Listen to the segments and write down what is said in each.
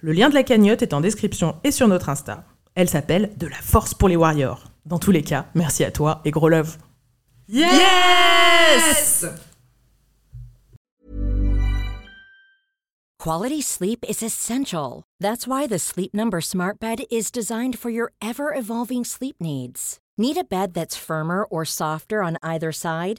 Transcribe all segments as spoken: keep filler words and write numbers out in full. Le lien de la cagnotte est en description et sur notre Insta. Elle s'appelle « De la Force pour les Warriors ». Dans tous les cas, merci à toi et gros love. Yes! Quality sleep is essential. That's why the Sleep Number Smart Bed is designed for your ever-evolving sleep needs. Need a bed that's firmer or softer on either side?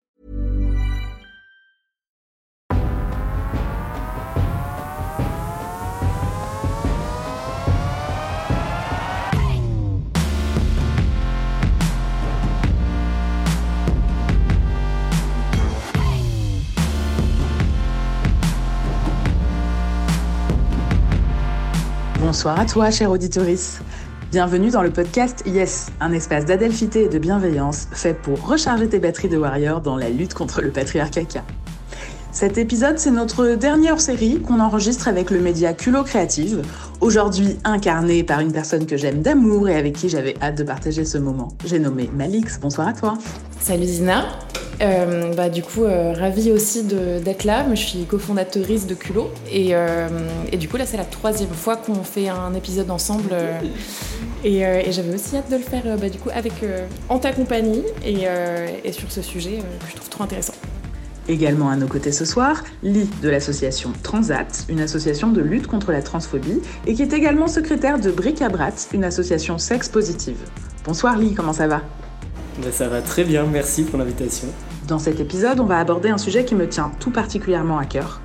Bonsoir à toi, chère auditorice. Bienvenue dans le podcast Yes, un espace d'adelphité et de bienveillance fait pour recharger tes batteries de warrior dans la lutte contre le patriarcat. Cet épisode, c'est notre dernière série qu'on enregistre avec le média Culot Créative, aujourd'hui incarné par une personne que j'aime d'amour et avec qui j'avais hâte de partager ce moment. J'ai nommé Malix. Bonsoir à toi. Salut Zina. Euh, bah, du coup, euh, ravie aussi de, d'être là. Je suis cofondatrice de Culot et, euh, et du coup, là, c'est la troisième fois qu'on fait un épisode ensemble euh, et, euh, et j'avais aussi hâte de le faire euh, bah, du coup, avec, euh, en ta compagnie et, euh, et sur ce sujet euh, que je trouve trop intéressant. Également à nos côtés ce soir, Lee de l'association Transat, une association de lutte contre la transphobie et qui est également secrétaire de Bric-à-Brac, une association sexe positive. Bonsoir Lee, comment ça va ? Ben, ça va très bien, merci pour l'invitation. Dans cet épisode, on va aborder un sujet qui me tient tout particulièrement à cœur,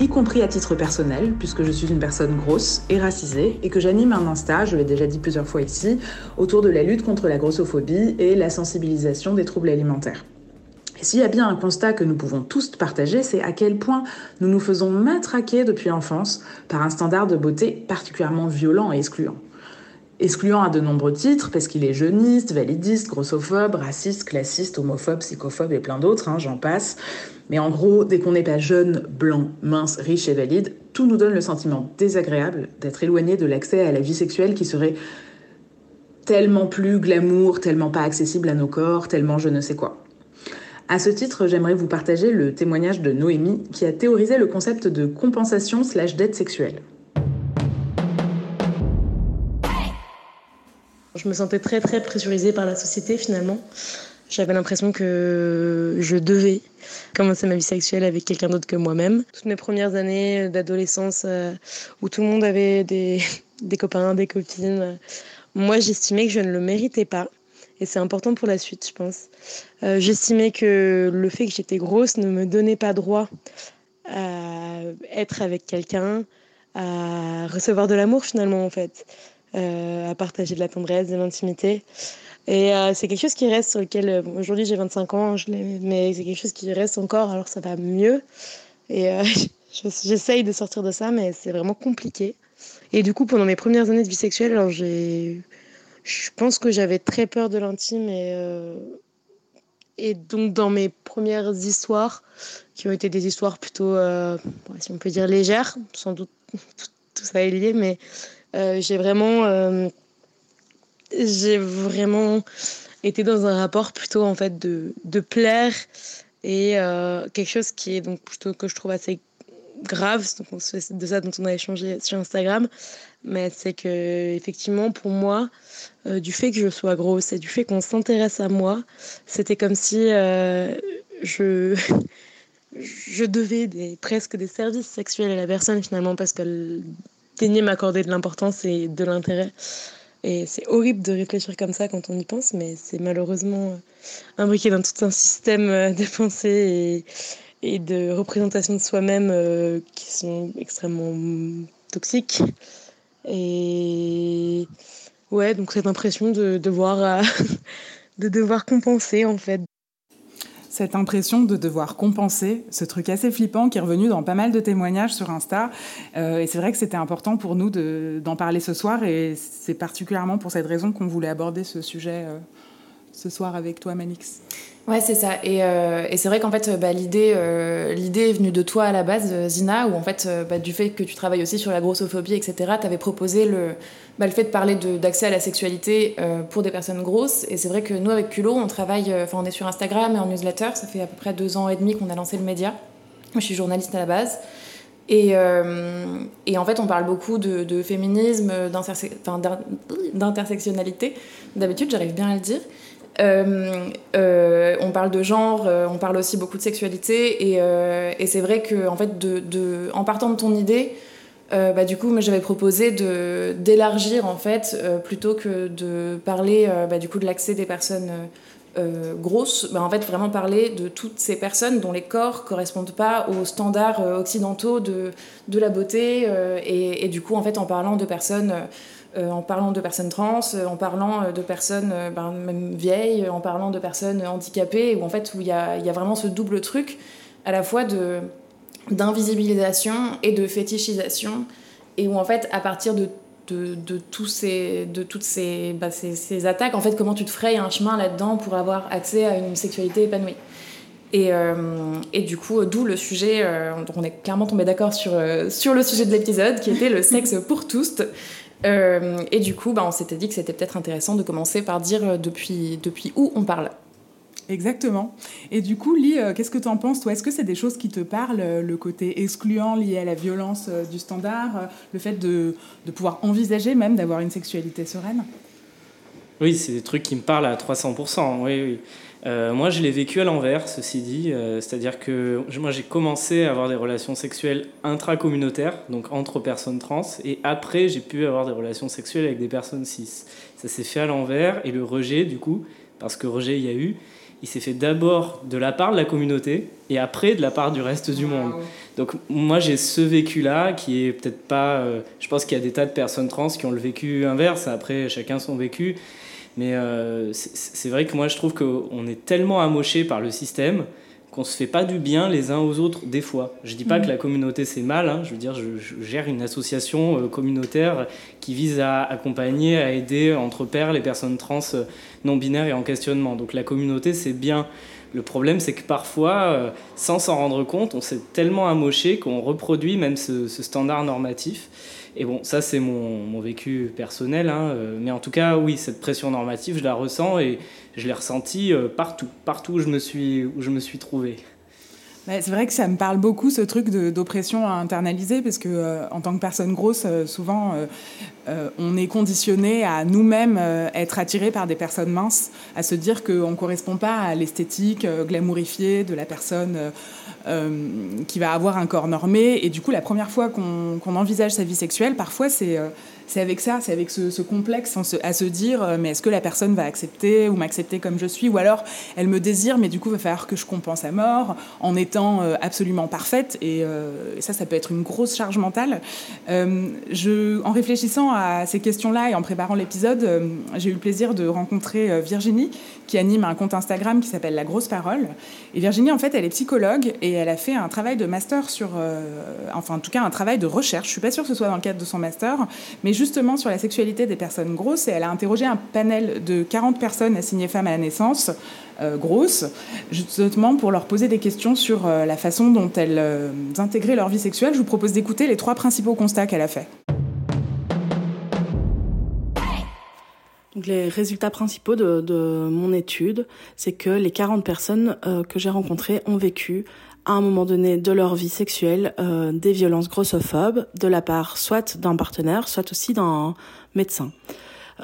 y compris à titre personnel, puisque je suis une personne grosse et racisée, et que j'anime un Insta, je l'ai déjà dit plusieurs fois ici, autour de la lutte contre la grossophobie et la sensibilisation des troubles alimentaires. Et s'il y a bien un constat que nous pouvons tous partager, c'est à quel point nous nous faisons matraquer depuis l'enfance par un standard de beauté particulièrement violent et excluant. Excluant à de nombreux titres, parce qu'il est jeuniste, validiste, grossophobe, raciste, classiste, homophobe, psychophobe et plein d'autres, hein, j'en passe. Mais en gros, dès qu'on n'est pas jeune, blanc, mince, riche et valide, tout nous donne le sentiment désagréable d'être éloigné de l'accès à la vie sexuelle qui serait tellement plus glamour, tellement pas accessible à nos corps, tellement je ne sais quoi. À ce titre, j'aimerais vous partager le témoignage de Noémie qui a théorisé le concept de compensation slash dette sexuelle. Je me sentais très très pressurisée par la société finalement. J'avais l'impression que je devais commencer ma vie sexuelle avec quelqu'un d'autre que moi-même. Toutes mes premières années d'adolescence euh, où tout le monde avait des, des copains, des copines, moi j'estimais que je ne le méritais pas. Et c'est important pour la suite, je pense. Euh, j'estimais que le fait que j'étais grosse ne me donnait pas droit à être avec quelqu'un, à recevoir de l'amour finalement en fait. Euh, à partager de la tendresse, de l'intimité. Et euh, c'est quelque chose qui reste sur lequel... Euh, aujourd'hui, j'ai vingt-cinq ans, je l'ai, mais c'est quelque chose qui reste encore, alors ça va mieux. Et euh, je, j'essaye de sortir de ça, mais c'est vraiment compliqué. Et du coup, pendant mes premières années de vie sexuelle, alors j'ai, je pense que j'avais très peur de l'intime. Et, euh, et donc, dans mes premières histoires, qui ont été des histoires plutôt, euh, si on peut dire, légères, sans doute tout, tout ça est lié, mais... Euh, j'ai vraiment, euh, j'ai vraiment été dans un rapport plutôt en fait de de plaire et euh, quelque chose qui est donc plutôt que je trouve assez grave. Donc c'est de ça dont on a échangé sur Instagram, mais c'est que effectivement pour moi, euh, du fait que je sois grosse et du fait qu'on s'intéresse à moi, c'était comme si euh, je je devais des presque des services sexuels à la personne finalement parce que dénier m'accorder de l'importance et de l'intérêt. Et c'est horrible de réfléchir comme ça quand on y pense, mais c'est malheureusement imbriqué dans tout un système de pensée et, et de représentation de soi-même euh, qui sont extrêmement toxiques. Et ouais, donc cette impression de devoir, euh, de devoir compenser en fait. Cette impression de devoir compenser, ce truc assez flippant qui est revenu dans pas mal de témoignages sur Insta. Euh, et c'est vrai que c'était important pour nous de, d'en parler ce soir. Et c'est particulièrement pour cette raison qu'on voulait aborder ce sujet euh, ce soir avec toi, Malix. Ouais, c'est ça. Et, euh, et c'est vrai qu'en fait, bah, l'idée, euh, l'idée est venue de toi à la base, Zina, où en fait, euh, bah, du fait que tu travailles aussi sur la grossophobie, et cetera, t'avais proposé le, bah, le fait de parler de, d'accès à la sexualité euh, pour des personnes grosses. Et c'est vrai que nous, avec Culot, on travaille, enfin, euh, on est sur Instagram et en newsletter. Ça fait à peu près deux ans et demi qu'on a lancé le média. Je suis journaliste à la base. Et, euh, et en fait, on parle beaucoup de, de féminisme, d'interse- d'intersectionnalité. D'habitude, j'arrive bien à le dire. Euh, euh, on parle de genre, euh, on parle aussi beaucoup de sexualité, et, euh, et c'est vrai que en fait, de, de, en partant de ton idée, euh, bah, du coup, moi, j'avais proposé de, d'élargir en fait, euh, plutôt que de parler euh, bah, du coup de l'accès des personnes euh, grosses, bah, en fait vraiment parler de toutes ces personnes dont les corps correspondent pas aux standards euh, occidentaux de, de la beauté, euh, et, et du coup en fait en parlant de personnes euh, Euh, en parlant de personnes trans, euh, en parlant euh, de personnes euh, ben, même vieilles, euh, en parlant de personnes euh, handicapées, où en fait où il y a, y a vraiment ce double truc à la fois de, d'invisibilisation et de fétichisation, et où en fait à partir de, de, de, tous ces, de toutes ces, bah, ces, ces attaques, en fait comment tu te frayes un chemin là-dedans pour avoir accès à une sexualité épanouie. Et, euh, et du coup, d'où le sujet, euh, on est clairement tombé d'accord sur, euh, sur le sujet de l'épisode, qui était le sexe pour tous. Euh, et du coup, bah, on s'était dit que c'était peut-être intéressant de commencer par dire depuis, depuis où on parle. Exactement. Et du coup, Lee, euh, qu'est-ce que t'en penses, toi ? Est-ce que c'est des choses qui te parlent, euh, le côté excluant lié à la violence euh, du standard, euh, le fait de, de pouvoir envisager même d'avoir une sexualité sereine ? Oui, c'est des trucs qui me parlent à trois cents pour cent, oui, oui. Euh, moi, je l'ai vécu à l'envers, ceci dit. Euh, c'est-à-dire que moi, j'ai commencé à avoir des relations sexuelles intracommunautaires, donc entre personnes trans, et après, j'ai pu avoir des relations sexuelles avec des personnes cis. Ça s'est fait à l'envers, et le rejet, du coup, parce que rejet, il y a eu, il s'est fait d'abord de la part de la communauté, et après, de la part du reste du monde. Donc, moi, j'ai ce vécu-là, qui est peut-être pas... Euh, je pense qu'il y a des tas de personnes trans qui ont le vécu inverse, après, chacun son vécu. Mais euh, c'est vrai que moi, je trouve qu'on est tellement amoché par le système qu'on ne se fait pas du bien les uns aux autres, des fois. Je ne dis pas mmh. que la communauté, c'est mal. Hein. Je veux dire, je, je gère une association communautaire qui vise à accompagner, à aider entre pairs les personnes trans non-binaires et en questionnement. Donc la communauté, c'est bien. Le problème, c'est que parfois, sans s'en rendre compte, on s'est tellement amoché qu'on reproduit même ce, ce standard normatif. Et bon, ça, c'est mon, mon vécu personnel. Hein. Mais en tout cas, oui, cette pression normative, je la ressens et je l'ai ressentie partout, partout où je me suis, où je me suis trouvée. C'est vrai que ça me parle beaucoup, ce truc de, d'oppression à internaliser, parce que euh, en tant que personne grosse, euh, souvent, euh, euh, on est conditionné à nous-mêmes euh, être attirés par des personnes minces, à se dire qu'on ne correspond pas à l'esthétique euh, glamourifiée de la personne euh, euh, qui va avoir un corps normé. Et du coup, la première fois qu'on, qu'on envisage sa vie sexuelle, parfois, c'est... Euh, C'est avec ça, c'est avec ce, ce complexe à se dire, mais est-ce que la personne va accepter ou m'accepter comme je suis ? Ou alors, elle me désire, mais du coup, il va falloir que je compense à mort en étant absolument parfaite. Et, euh, et ça, ça peut être une grosse charge mentale. Euh, je, en réfléchissant à ces questions-là et en préparant l'épisode, euh, j'ai eu le plaisir de rencontrer Virginie, qui anime un compte Instagram qui s'appelle La Grosse Parole. Et Virginie, en fait, elle est psychologue et elle a fait un travail de master sur... Euh, enfin, en tout cas, un travail de recherche. Je ne suis pas sûre que ce soit dans le cadre de son master, mais justement sur la sexualité des personnes grosses, et elle a interrogé un panel de quarante personnes assignées femmes à la naissance, euh, grosses, justement pour leur poser des questions sur euh, la façon dont elles euh, intégraient leur vie sexuelle. Je vous propose d'écouter les trois principaux constats qu'elle a faits. Les résultats principaux de, de mon étude, c'est que les quarante personnes euh, que j'ai rencontrées ont vécu à un moment donné de leur vie sexuelle, euh, des violences grossophobes de la part soit d'un partenaire, soit aussi d'un médecin.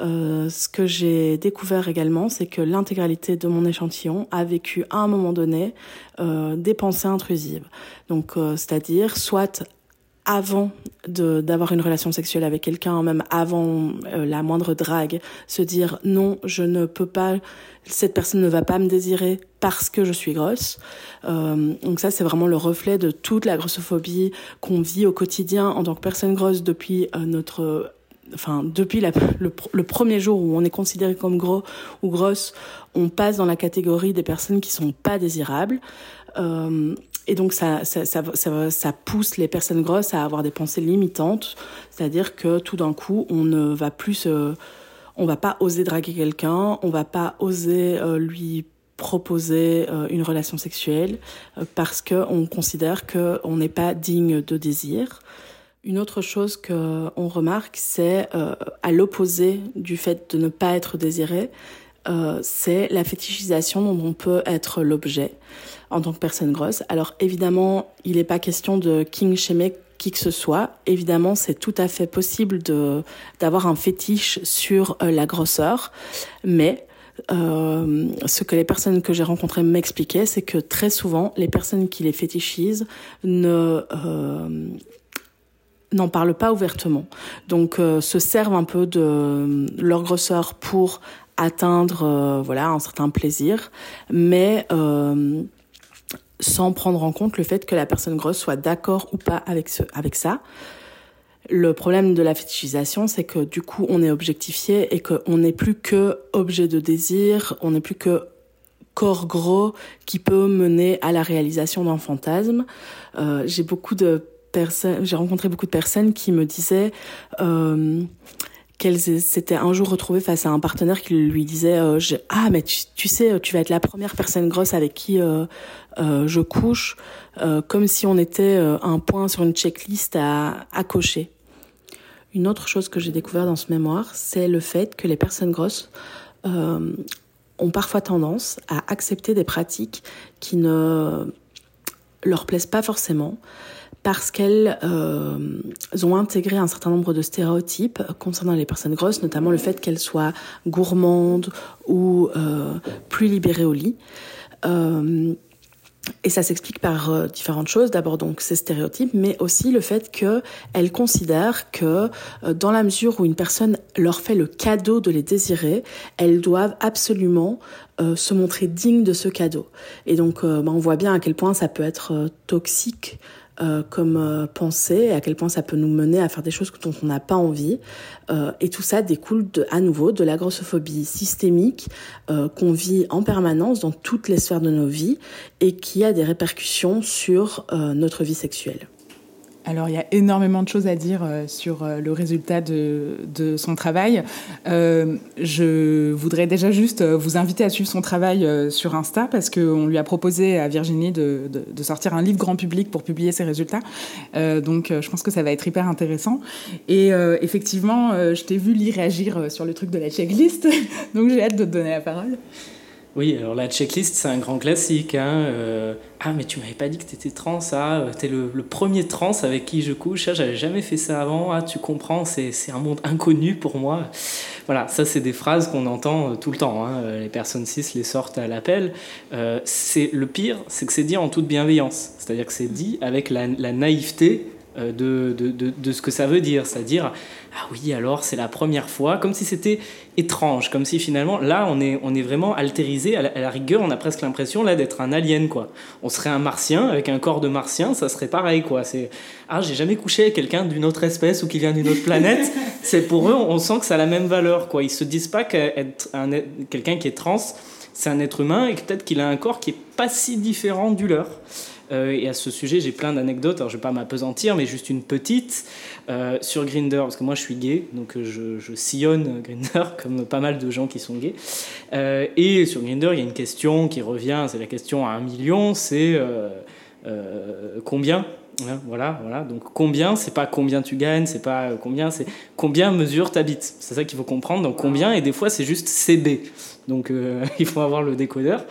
Euh, ce que j'ai découvert également, c'est que l'intégralité de mon échantillon a vécu à un moment donné euh, des pensées intrusives. Donc, euh, c'est-à-dire soit avant de d'avoir une relation sexuelle avec quelqu'un, même avant euh, la moindre drague, se dire non, je ne peux pas, cette personne ne va pas me désirer parce que je suis grosse. Euh, donc ça, c'est vraiment le reflet de toute la grossophobie qu'on vit au quotidien en tant que personne grosse depuis euh, notre... Enfin, depuis la, le, le premier jour où on est considéré comme gros ou grosse, on passe dans la catégorie des personnes qui sont pas désirables. Euh, et donc, ça, ça, ça, ça, ça pousse les personnes grosses à avoir des pensées limitantes. C'est-à-dire que tout d'un coup, on ne va plus se, on va pas oser draguer quelqu'un, on va pas oser euh, lui proposer euh, une relation sexuelle euh, parce que on considère que on n'est pas digne de désir. Une autre chose que on remarque, c'est euh, à l'opposé du fait de ne pas être désiré, euh, c'est la fétichisation dont on peut être l'objet en tant que personne grosse. Alors évidemment, il n'est pas question de king-shamer qui que ce soit. Évidemment, c'est tout à fait possible de d'avoir un fétiche sur euh, la grosseur, mais Euh, ce que les personnes que j'ai rencontrées m'expliquaient, c'est que très souvent, les personnes qui les fétichisent ne euh, n'en parlent pas ouvertement. Donc, euh, se servent un peu de leur grosseur pour atteindre euh, voilà, un certain plaisir, mais euh, sans prendre en compte le fait que la personne grosse soit d'accord ou pas avec, ce, avec ça. Le problème de la fétichisation, c'est que du coup, on est objectifié et qu'on n'est plus que objet de désir, on n'est plus que corps gros qui peut mener à la réalisation d'un fantasme. Euh, j'ai beaucoup de personnes, j'ai rencontré beaucoup de personnes qui me disaient euh, qu'elles s'étaient un jour retrouvées face à un partenaire qui lui disait euh, je, ah mais tu, tu sais, tu vas être la première personne grosse avec qui euh, euh, je couche, euh, comme si on était euh, un point sur une checklist à, à cocher. Une autre chose que j'ai découvert dans ce mémoire, c'est le fait que les personnes grosses euh, ont parfois tendance à accepter des pratiques qui ne leur plaisent pas forcément parce qu'elles euh, ont intégré un certain nombre de stéréotypes concernant les personnes grosses, notamment le fait qu'elles soient gourmandes ou euh, plus libérées au lit. Euh, Et ça s'explique par euh, différentes choses. D'abord, donc, ces stéréotypes, mais aussi le fait qu'elles considèrent que euh, dans la mesure où une personne leur fait le cadeau de les désirer, elles doivent absolument euh, se montrer dignes de ce cadeau. Et donc, euh, bah, on voit bien à quel point ça peut être euh, toxique euh, comme euh, pensée, et à quel point ça peut nous mener à faire des choses dont on n'a pas envie. Euh, et tout ça découle de, à nouveau de la grossophobie systémique euh, qu'on vit en permanence dans toutes les sphères de nos vies et qui a des répercussions sur euh, notre vie sexuelle. Alors, il y a énormément de choses à dire euh, sur euh, le résultat de, de son travail. Euh, je voudrais déjà juste euh, vous inviter à suivre son travail euh, sur Insta parce qu'on lui a proposé à Virginie de, de, de sortir un livre grand public pour publier ses résultats. Euh, donc, euh, je pense que ça va être hyper intéressant. Et euh, effectivement, euh, je t'ai vu Lee réagir euh, sur le truc de la checklist. Donc, j'ai hâte de te donner la parole. Oui, alors la checklist, c'est un grand classique. Hein. Euh, ah, mais tu m'avais pas dit que t'étais trans. Ah, t'es le, le premier trans avec qui je couche. Ah, j'avais jamais fait ça avant. Ah, tu comprends, c'est, c'est un monde inconnu pour moi. Voilà, ça, c'est des phrases qu'on entend tout le temps. Hein. Les personnes cis les sortent à l'appel. Euh, c'est, le pire, c'est que c'est dit en toute bienveillance. C'est-à-dire que c'est dit avec la, la naïveté De, de, de, de ce que ça veut dire, c'est-à-dire ah oui alors c'est la première fois, comme si c'était étrange, comme si finalement là on est, on est vraiment altérisé à la, à la rigueur, on a presque l'impression là d'être un alien quoi. On serait un martien avec un corps de martien, ça serait pareil quoi. C'est ah j'ai jamais couché avec quelqu'un d'une autre espèce ou qui vient d'une autre planète. C'est pour eux, on sent que ça a la même valeur quoi. Ils se disent pas qu'être un, quelqu'un qui est trans c'est un être humain et que peut-être qu'il a un corps qui est pas si différent du leur. Euh, et à ce sujet, j'ai plein d'anecdotes. Alors, je vais pas m'apesantir, mais juste une petite euh, sur Grindr, parce que moi, je suis gay, donc je, je sillonne Grindr comme pas mal de gens qui sont gays. Euh, et sur Grindr, il y a une question qui revient. C'est la question à un million. C'est euh, euh, combien ? Voilà, voilà. Donc combien, c'est pas combien tu gagnes, c'est pas combien, c'est combien mesure ta bite. C'est ça qu'il faut comprendre. Donc combien, et des fois c'est juste C B. Donc euh, il faut avoir le décodeur.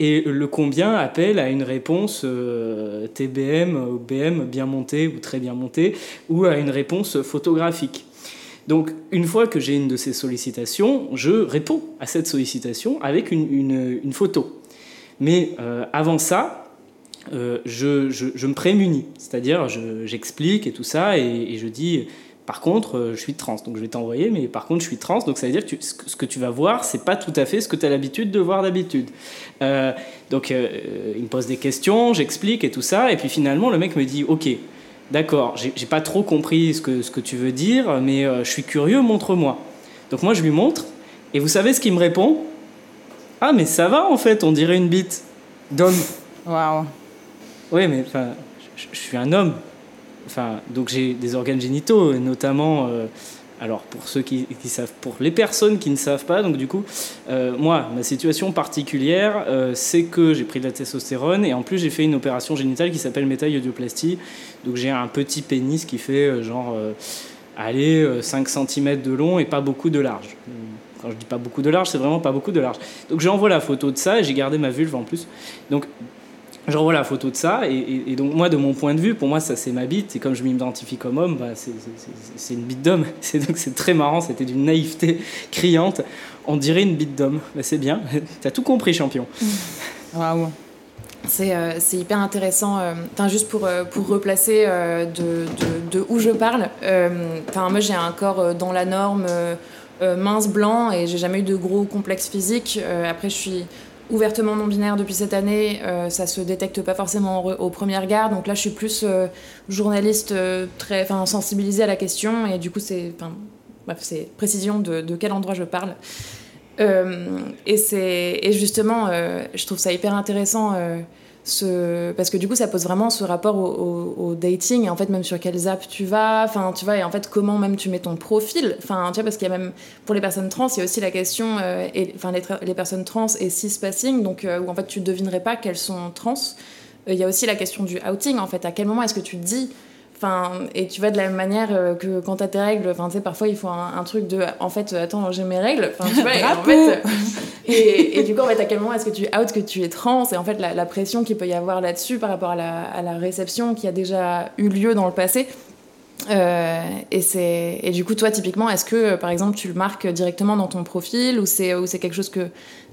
Et le combien appelle à une réponse euh, T B M ou B M bien montée ou très bien montée, ou à une réponse photographique. Donc une fois que j'ai une de ces sollicitations, je réponds à cette sollicitation avec une, une, une photo. Mais euh, avant ça, euh, je, je, je me prémunis, c'est-à-dire je, j'explique et tout ça, et, et je dis par contre euh, je suis trans, donc je vais t'envoyer, mais par contre je suis trans, donc ça veut dire que tu, ce, ce que tu vas voir, c'est pas tout à fait ce que tu as l'habitude de voir d'habitude. Euh, donc euh, il me pose des questions, j'explique et tout ça, et puis finalement le mec me dit ok, d'accord, j'ai, j'ai pas trop compris ce que, ce que tu veux dire, mais euh, je suis curieux, montre-moi. Donc moi je lui montre, et vous savez ce qu'il me répond ? Ah mais ça va en fait, on dirait une bite. D'homme. Waouh. Oui mais enfin, je, je suis un homme. Enfin, donc j'ai des organes génitaux, notamment. Euh, alors pour ceux qui, qui savent, pour les personnes qui ne savent pas, donc du coup, euh, moi, ma situation particulière, euh, c'est que j'ai pris de la testostérone et en plus j'ai fait une opération génitale qui s'appelle métaiodioplastie. Donc j'ai un petit pénis qui fait euh, genre, euh, allez, euh, cinq centimètres de long et pas beaucoup de large. Quand je dis pas beaucoup de large, c'est vraiment pas beaucoup de large. Donc j'envoie la photo de ça et j'ai gardé ma vulve en plus. Donc j'envoie la photo de ça et, et, et donc moi, de mon point de vue, pour moi ça c'est ma bite et comme je m'identifie comme homme, bah, c'est, c'est, c'est une bite d'homme. C'est, donc c'est très marrant, c'était d'une naïveté criante. On dirait une bite d'homme, bah, c'est bien. T'as tout compris, champion. Waouh. C'est, euh, c'est hyper intéressant. Enfin, juste pour, pour replacer euh, de, de, de où je parle. Enfin, euh, moi j'ai un corps dans la norme. Euh, Euh, mince, blanc, et j'ai jamais eu de gros complexes physiques. Euh, après, je suis ouvertement non-binaire depuis cette année. Euh, ça se détecte pas forcément re- au premier regard. Donc là, je suis plus euh, journaliste euh, très, enfin, sensibilisée à la question. Et du coup, c'est, enfin, bref, c'est précision de, de quel endroit je parle. Euh, et c'est, et justement, euh, je trouve ça hyper intéressant. Euh, Ce... parce que du coup ça pose vraiment ce rapport au, au, au dating, et en fait même sur quelles apps tu vas, enfin tu vois, et en fait comment même tu mets ton profil, enfin tu vois, parce qu'il y a même pour les personnes trans, il y a aussi la question euh, et, enfin les, tra- les personnes trans et cispassing, donc euh, où en fait tu devinerais pas qu'elles sont trans. Euh, il y a aussi la question du outing, en fait, à quel moment est-ce que tu te dis, enfin, et tu vois, de la même manière euh, que quand t'as tes règles, enfin tu sais, parfois il faut un, un truc de en fait euh, attends, j'ai mes règles, enfin tu vois, et en fait et, et du coup en fait à quel moment est-ce que tu out que tu es trans, et en fait la, la pression qu'il peut y avoir là-dessus par rapport à la, à la réception qui a déjà eu lieu dans le passé. Euh, et c'est, et du coup toi typiquement, est-ce que par exemple tu le marques directement dans ton profil, ou c'est ou c'est quelque chose que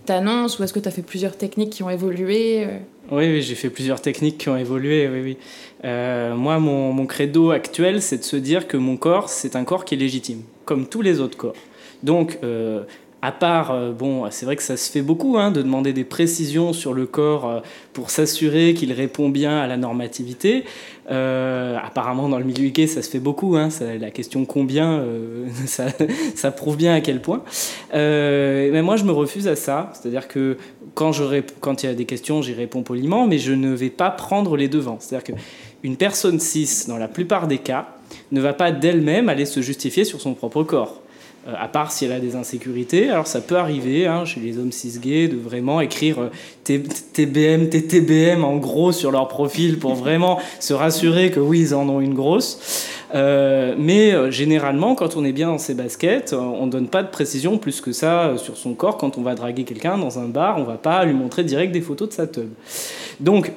t'annonces, ou est-ce que t'as fait plusieurs techniques qui ont évolué? Oui, oui, j'ai fait plusieurs techniques qui ont évolué. Oui, oui. Euh, moi, mon, mon credo actuel, c'est de se dire que mon corps, c'est un corps qui est légitime, comme tous les autres corps. Donc euh, à part, euh, bon, c'est vrai que ça se fait beaucoup, hein, de demander des précisions sur le corps euh, pour s'assurer qu'il répond bien à la normativité. Euh, apparemment, dans le milieu gay, ça se fait beaucoup. Hein, ça, la question combien, euh, ça, ça prouve bien à quel point. Euh, mais moi, je me refuse à ça. C'est-à-dire que quand, je rép- quand il y a des questions, j'y réponds poliment, mais je ne vais pas prendre les devants. C'est-à-dire qu'une personne cis, dans la plupart des cas, ne va pas d'elle-même aller se justifier sur son propre corps. Euh, à part si elle a des insécurités. Alors ça peut arriver, hein, chez les hommes cis gays, de vraiment écrire euh, T B M, T T B M en gros sur leur profil pour vraiment se rassurer que oui, ils en ont une grosse. Euh, mais euh, généralement, quand on est bien dans ses baskets, euh, on donne pas de précision plus que ça euh, sur son corps. Quand on va draguer quelqu'un dans un bar, on va pas lui montrer direct des photos de sa teub. Donc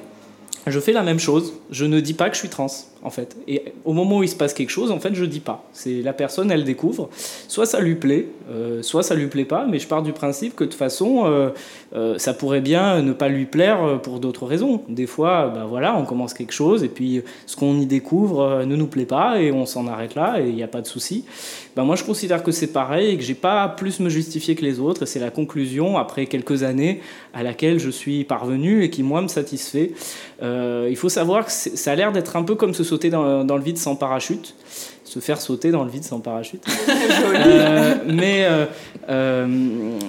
je fais la même chose, je ne dis pas que je suis trans, en fait. Et au moment où il se passe quelque chose, en fait, je dis pas. C'est la personne, elle découvre. Soit ça lui plaît, euh, soit ça lui plaît pas, mais je pars du principe que de toute façon, euh, euh, ça pourrait bien ne pas lui plaire pour d'autres raisons. Des fois, bah voilà, on commence quelque chose, et puis ce qu'on y découvre euh, ne nous plaît pas, et on s'en arrête là, et il n'y a pas de souci. Bah moi, je considère que c'est pareil, et que j'ai pas plus me justifier que les autres, et c'est la conclusion, après quelques années, à laquelle je suis parvenu, et qui, moi, me satisfait. Euh, il faut savoir que ça a l'air d'être un peu comme ce sauter dans, dans le vide sans parachute, se faire sauter dans le vide sans parachute. euh, mais euh, euh,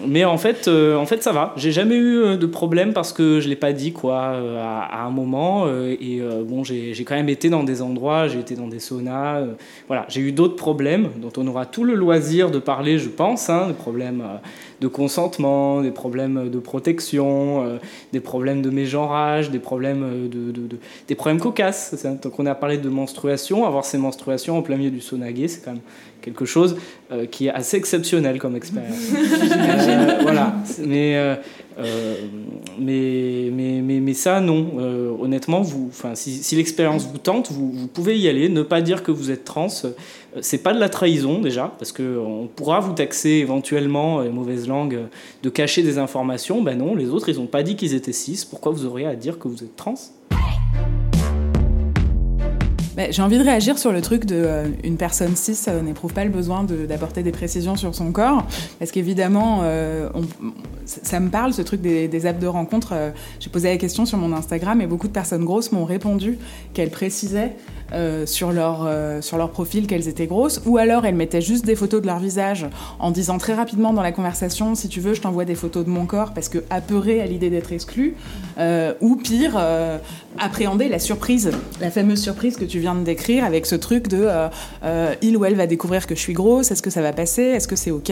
mais en fait euh, en fait ça va. J'ai jamais eu de problème parce que je l'ai pas dit, quoi, euh, à, à un moment. Euh, et euh, bon, j'ai j'ai quand même été dans des endroits, j'ai été dans des saunas. Euh, voilà, j'ai eu d'autres problèmes dont on aura tout le loisir de parler, je pense. Hein, des problèmes euh, de consentement, des problèmes de protection, euh, des problèmes de mégenrage, des problèmes de, de, de des problèmes cocasses. C'est, donc on a parlé de menstruation, avoir ces menstruations en plein milieu du sauna gay, c'est quand même quelque chose euh, qui est assez exceptionnel comme expérience. euh, voilà, mais euh, euh, mais mais mais mais ça non, euh, honnêtement, vous, enfin si, si l'expérience vous tente, vous vous pouvez y aller, ne pas dire que vous êtes trans. Euh, c'est pas de la trahison déjà, parce que on pourra vous taxer éventuellement, les mauvaises langues, de cacher des informations. Ben non, les autres, ils ont pas dit qu'ils étaient cis, pourquoi vous auriez à dire que vous êtes trans? Bah, j'ai envie de réagir sur le truc de euh, une personne cis euh, n'éprouve pas le besoin de, d'apporter des précisions sur son corps, parce qu'évidemment, euh, on, ça me parle ce truc des, des apps de rencontre. Euh, j'ai posé la question sur mon Instagram et beaucoup de personnes grosses m'ont répondu qu'elles précisaient euh, sur leur euh, sur leur profil qu'elles étaient grosses, ou alors elles mettaient juste des photos de leur visage en disant très rapidement dans la conversation, si tu veux, je t'envoie des photos de mon corps, parce que apeurée à l'idée d'être exclue, euh, ou pire, euh, appréhender la surprise, la fameuse surprise que tu viens de décrire avec ce truc de euh, euh, il ou elle va découvrir que je suis grosse, est-ce que ça va passer, est-ce que c'est ok?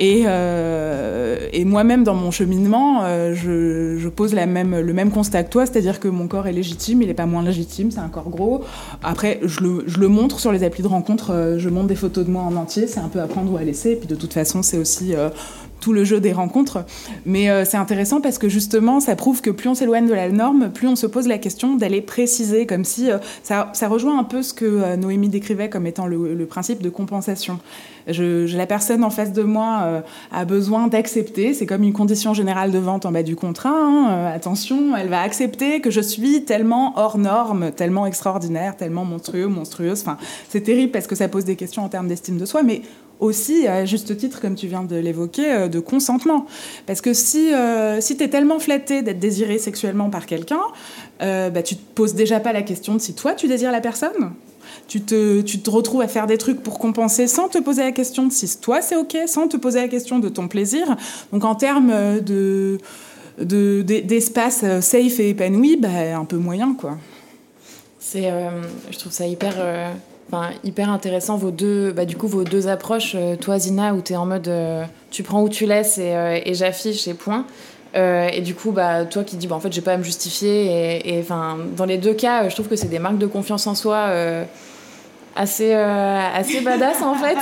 Et, euh, et moi-même dans mon cheminement, euh, je, je pose la même, le même constat que toi, c'est-à-dire que mon corps est légitime, il n'est pas moins légitime, c'est un corps gros. Après, je le, je le montre sur les applis de rencontre, euh, je montre des photos de moi en entier, c'est un peu à prendre ou à laisser, et puis de toute façon c'est aussi euh, tout le jeu des rencontres. Mais euh, c'est intéressant parce que justement ça prouve que plus on s'éloigne de la norme, plus on se pose la question d'aller préciser, comme si euh, ça, ça rejoint un peu ce que euh, Noémie décrivait comme étant le, le principe de compensation. Je, je, la personne en face de moi euh, a besoin d'accepter, c'est comme une condition générale de vente en bas du contrat, hein, euh, attention, elle va accepter que je suis tellement hors norme, tellement extraordinaire, tellement monstrueux, monstrueuse. Enfin, c'est terrible parce que ça pose des questions en termes d'estime de soi, mais aussi, à juste titre, comme tu viens de l'évoquer, de consentement. Parce que si, euh, si tu es tellement flattée d'être désirée sexuellement par quelqu'un, euh, bah, tu ne te poses déjà pas la question de si toi, tu désires la personne. Tu te, tu te retrouves à faire des trucs pour compenser sans te poser la question de si toi, c'est OK, sans te poser la question de ton plaisir. Donc, en termes de, de, d'espace safe et épanoui, bah, un peu moyen, quoi. C'est, euh, je trouve ça hyper... Euh... Enfin, hyper intéressant vos deux, bah, du coup, vos deux approches. Euh, toi, Zina, où t'es en mode euh, tu prends ou tu laisses et, euh, et j'affiche et point. Euh, et du coup, bah, toi qui dis bah, en fait, j'ai pas à me justifier. Et, et enfin, dans les deux cas, euh, je trouve que c'est des marques de confiance en soi euh, assez, euh, assez badass en fait.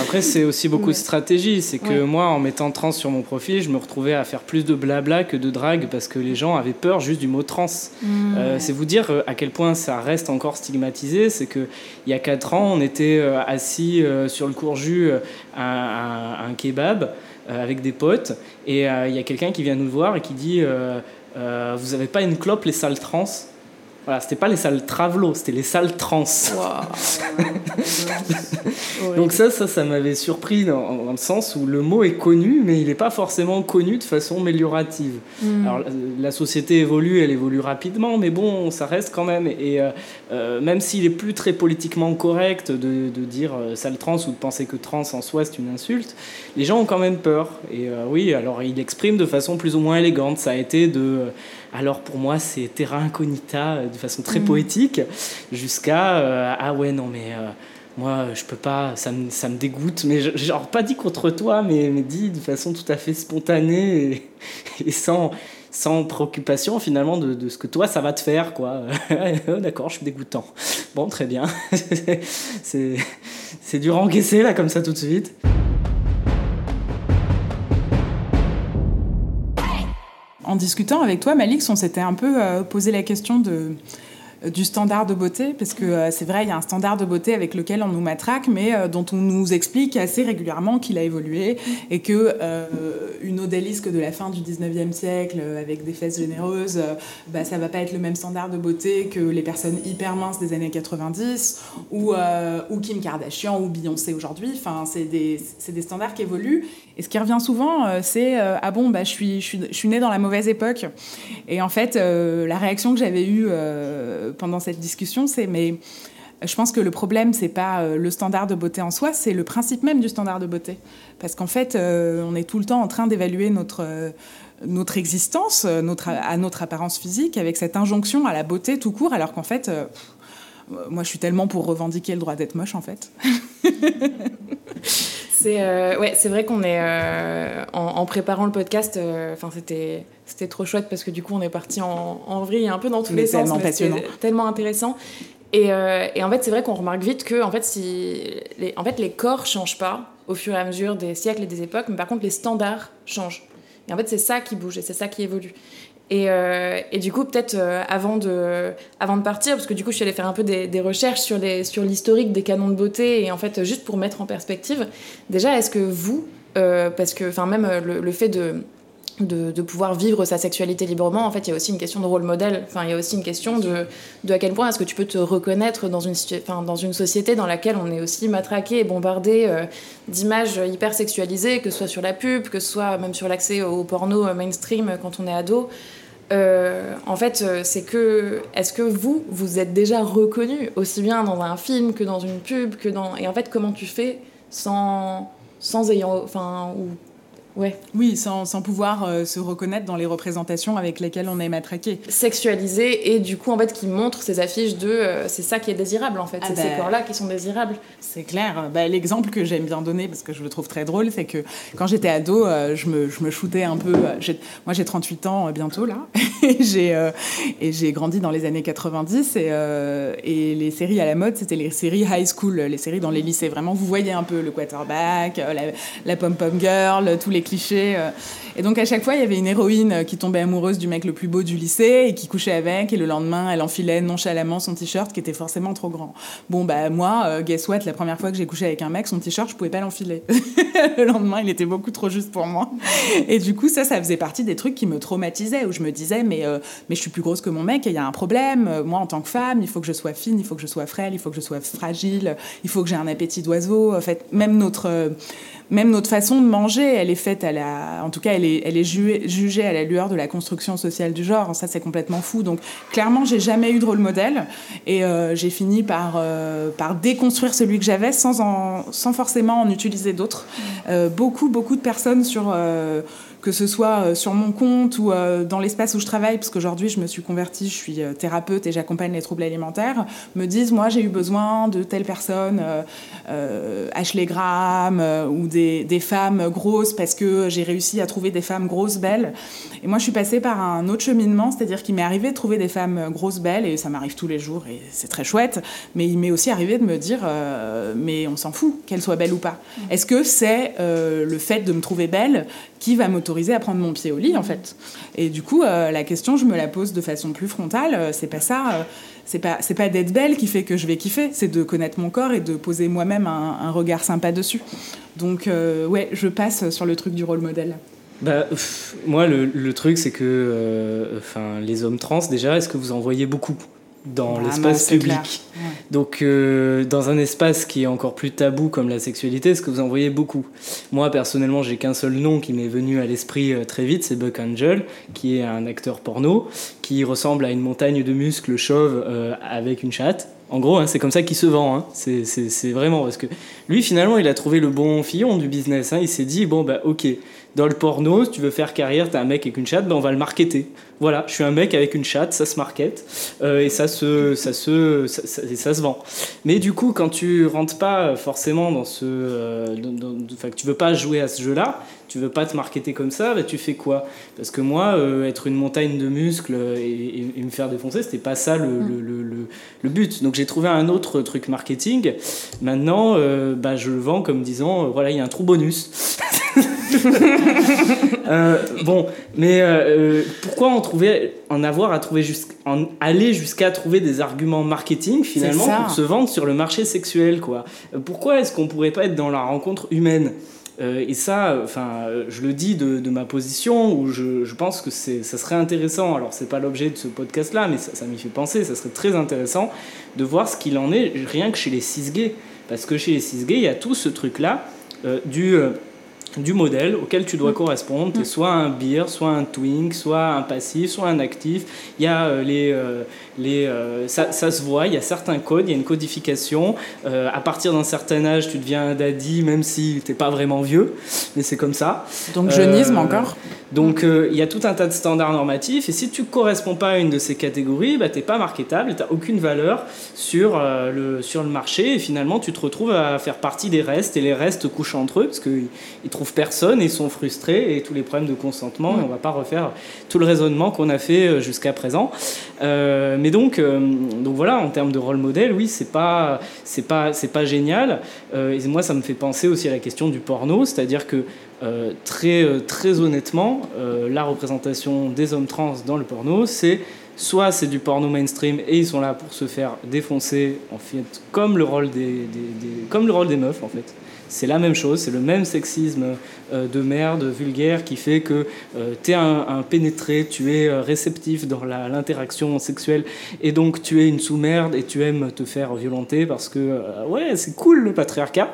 Après, c'est aussi beaucoup ouais. de stratégie. C'est que ouais. moi, en mettant trans sur mon profil, je me retrouvais à faire plus de blabla que de drague parce que les gens avaient peur juste du mot trans. Mmh. Euh, c'est vous dire à quel point ça reste encore stigmatisé. C'est qu'il y a quatre ans, on était euh, assis euh, sur le court-jus à, à un kebab euh, avec des potes. Et il euh, y a quelqu'un qui vient nous voir et qui dit euh, euh, « Vous avez pas une clope, les salles trans ?» Voilà, c'était pas les salles travelo, c'était les salles trans. Wow. Donc ça, ça, ça m'avait surpris dans, dans le sens où le mot est connu, mais il n'est pas forcément connu de façon améliorative. Mm. Alors, la, la société évolue, elle évolue rapidement, mais bon, ça reste quand même. Et euh, euh, même s'il est plus très politiquement correct de, de dire euh, salle trans ou de penser que trans en soi, c'est une insulte, les gens ont quand même peur. Et euh, oui, alors il l'exprime de façon plus ou moins élégante. Ça a été de... Euh, alors pour moi, c'est terra incognita de façon très mmh. poétique, jusqu'à euh, ah ouais, non, mais euh, moi je peux pas, ça me, ça me dégoûte, mais je, genre pas dit contre toi, mais, mais dit de façon tout à fait spontanée et, et sans, sans préoccupation finalement de, de ce que toi ça va te faire, quoi. D'accord, je suis dégoûtant. Bon, très bien, c'est, c'est dur à encaisser là, comme ça tout de suite. En discutant avec toi, Malix, on s'était un peu euh, posé la question de, du standard de beauté, parce que euh, c'est vrai, il y a un standard de beauté avec lequel on nous matraque, mais euh, dont on nous explique assez régulièrement qu'il a évolué et que euh, une odalisque de la fin du dix-neuvième siècle euh, avec des fesses généreuses, euh, bah, ça va pas être le même standard de beauté que les personnes hyper minces des années quatre-vingt-dix ou, euh, ou Kim Kardashian ou Beyoncé aujourd'hui. Enfin, c'est des, c'est des standards qui évoluent. Et ce qui revient souvent, euh, c'est euh, « Ah bon, bah, je suis, je suis, je suis née dans la mauvaise époque ». Et en fait, euh, la réaction que j'avais eue euh, pendant cette discussion, c'est « Mais je pense que le problème, c'est pas euh, le standard de beauté en soi, c'est le principe même du standard de beauté ». Parce qu'en fait, euh, on est tout le temps en train d'évaluer notre... Euh, notre existence, notre, à notre apparence physique, avec cette injonction à la beauté tout court, alors qu'en fait, euh, moi, je suis tellement pour revendiquer le droit d'être moche, en fait. C'est, euh, ouais, c'est vrai qu'on est... Euh, en, en préparant le podcast, euh, c'était, c'était trop chouette, parce que du coup, on est parti en, en vrille, un peu dans tous mais les sens. Mais c'était tellement intéressant. Et, euh, et en fait, c'est vrai qu'on remarque vite que en fait, si les, en fait, les corps ne changent pas au fur et à mesure des siècles et des époques, mais par contre, les standards changent. Et en fait, c'est ça qui bouge et c'est ça qui évolue. Et, euh, et du coup, peut-être euh, avant, de, avant de partir, parce que du coup, je suis allée faire un peu des, des recherches sur, les, sur l'historique des canons de beauté, et en fait, juste pour mettre en perspective, déjà, est-ce que vous, euh, parce que, enfin, même le, le fait de, de, de pouvoir vivre sa sexualité librement, en fait, il y a aussi une question de rôle modèle. Enfin, il y a aussi une question de, de à quel point est-ce que tu peux te reconnaître dans une, enfin, dans une société dans laquelle on est aussi matraqué et bombardé euh, d'images hyper sexualisées, que ce soit sur la pub, que ce soit même sur l'accès au porno mainstream quand on est ado. Euh, en fait, c'est que est-ce que vous, vous êtes déjà reconnu aussi bien dans un film que dans une pub que dans... Et en fait, comment tu fais sans, sans ayant... Enfin, ou... Ouais. Oui, sans, sans pouvoir euh, se reconnaître dans les représentations avec lesquelles on est matraqué. Sexualisé, et du coup, en fait, qui montre ces affiches de... Euh, c'est ça qui est désirable, en fait. Ah c'est bah... ces corps-là qui sont désirables. C'est clair. Bah, l'exemple que j'aime bien donner, parce que je le trouve très drôle, c'est que quand j'étais ado, euh, je, me, je me shootais un peu... Euh, j'ai... Moi, j'ai trente-huit ans euh, bientôt, là. et, j'ai, euh, et j'ai grandi dans les années quatre-vingt-dix. Et, euh, et les séries à la mode, c'était les séries high school, les séries dans les lycées. Vraiment, vous voyez un peu le quarterback, euh, la, la pom-pom girl, tous les clichés. Et donc, à chaque fois, il y avait une héroïne qui tombait amoureuse du mec le plus beau du lycée et qui couchait avec, et le lendemain, elle enfilait nonchalamment son t-shirt qui était forcément trop grand. Bon, bah, moi, guess what, la première fois que j'ai couché avec un mec, son t-shirt, je pouvais pas l'enfiler. Le lendemain, il était beaucoup trop juste pour moi. Et du coup, ça, ça faisait partie des trucs qui me traumatisaient, où je me disais, mais, euh, mais je suis plus grosse que mon mec et il y a un problème. Moi, en tant que femme, il faut que je sois fine, il faut que je sois frêle, il faut que je sois fragile, il faut que j'ai un appétit d'oiseau. En fait, même notre... Euh, Même notre façon de manger, elle est faite à la... En tout cas, elle est, elle est ju- jugée à la lueur de la construction sociale du genre. Ça, c'est complètement fou. Donc, clairement, j'ai jamais eu de rôle modèle. Et euh, j'ai fini par, euh, par déconstruire celui que j'avais sans, en, sans forcément en utiliser d'autres. Euh, beaucoup, beaucoup de personnes sur... Euh, que ce soit sur mon compte ou dans l'espace où je travaille, parce qu'aujourd'hui, je me suis convertie, je suis thérapeute et j'accompagne les troubles alimentaires, me disent, moi, j'ai eu besoin de telle personne, euh, Ashley Graham, ou des, des femmes grosses, parce que j'ai réussi à trouver des femmes grosses, belles. Et moi, je suis passée par un autre cheminement, c'est-à-dire qu'il m'est arrivé de trouver des femmes grosses, belles, et ça m'arrive tous les jours, et c'est très chouette, mais il m'est aussi arrivé de me dire, euh, mais on s'en fout, qu'elles soient belles ou pas. Est-ce que c'est euh, le fait de me trouver belle qui va m'autoriser à prendre mon pied au lit, en fait. Et du coup, euh, la question, je me la pose de façon plus frontale. Euh, c'est pas ça. Euh, c'est pas, c'est pas d'être belle qui fait que je vais kiffer. C'est de connaître mon corps et de poser moi-même un, un regard sympa dessus. Donc, euh, ouais, je passe sur le truc du rôle modèle. Bah, pff, moi, le, le truc, c'est que enfin, euh, les hommes trans, déjà, est-ce que vous en voyez beaucoup dans bah, l'espace non, public ? Ouais. Donc, euh, dans un espace qui est encore plus tabou comme la sexualité, est-ce que vous en voyez beaucoup ? Moi, personnellement, j'ai qu'un seul nom qui m'est venu à l'esprit euh, très vite, c'est Buck Angel, qui est un acteur porno, qui ressemble à une montagne de muscles chauves euh, avec une chatte. En gros, hein, c'est comme ça qu'il se vend. Hein. C'est, c'est, c'est vraiment parce que lui, finalement, il a trouvé le bon fillon du business. Hein. Il s'est dit, bon, bah, ok, dans le porno, si tu veux faire carrière, t'as un mec avec une chatte, bah, on va le marketer. Voilà, je suis un mec avec une chatte, ça se market, euh, et ça se, ça se, ça, ça, et ça se vend. Mais du coup, quand tu rentres pas forcément dans ce... Euh, dans, dans, enfin, que tu veux pas jouer à ce jeu-là, tu veux pas te marketer comme ça, bah, tu fais quoi ? Parce que moi, euh, être une montagne de muscles et, et, et me faire défoncer, c'était pas ça le, le, le, le, le but. Donc, j'ai trouvé un autre truc marketing. Maintenant, euh, bah, je le vends comme disant, euh, voilà, il y a un trou bonus. euh, bon, mais euh, pourquoi en trouver, en avoir à trouver jusqu', en aller jusqu'à trouver des arguments marketing finalement pour se vendre sur le marché sexuel, quoi ? Pourquoi est-ce qu'on pourrait pas être dans la rencontre humaine ? Euh, et ça, enfin, euh, je le dis de, de ma position où je, je pense que c'est, ça serait intéressant. Alors, c'est pas l'objet de ce podcast-là, mais ça, ça m'y fait penser. Ça serait très intéressant de voir ce qu'il en est, rien que chez les cis-gays, parce que chez les cis-gays, il y a tout ce truc-là euh, du euh, du modèle auquel tu dois correspondre. T'es soit un beer, soit un twink, soit un passif, soit un actif. Il y a euh, les, euh, les euh, ça, ça se voit, il y a certains codes, il y a une codification. Euh, à partir d'un certain âge, tu deviens un daddy, même si t'es pas vraiment vieux, mais c'est comme ça. Donc jeunisme euh, encore. Donc il euh, y a tout un tas de standards normatifs, et si tu corresponds pas à une de ces catégories, bah, t'es pas marketable, t'as aucune valeur sur, euh, le, sur le marché, et finalement tu te retrouves à faire partie des restes, et les restes couchent entre eux, parce qu'ils ils trouvent personne, ils sont frustrés, et tous les problèmes de consentement, et on va pas refaire tout le raisonnement qu'on a fait jusqu'à présent. Euh, mais donc, euh, donc voilà, en termes de rôle modèle, oui, c'est pas, c'est pas, c'est pas génial. Euh, et moi, ça me fait penser aussi à la question du porno, c'est-à-dire que euh, très, très honnêtement, euh, la représentation des hommes trans dans le porno, c'est soit c'est du porno mainstream et ils sont là pour se faire défoncer, en fait, comme le rôle des, des, des, comme le rôle des meufs, en fait. C'est la même chose, c'est le même sexisme euh, de merde, vulgaire, qui fait que euh, t'es un, un pénétré, tu es euh, réceptif dans la, l'interaction sexuelle, et donc tu es une sous-merde et tu aimes te faire violenter parce que, euh, ouais, c'est cool le patriarcat.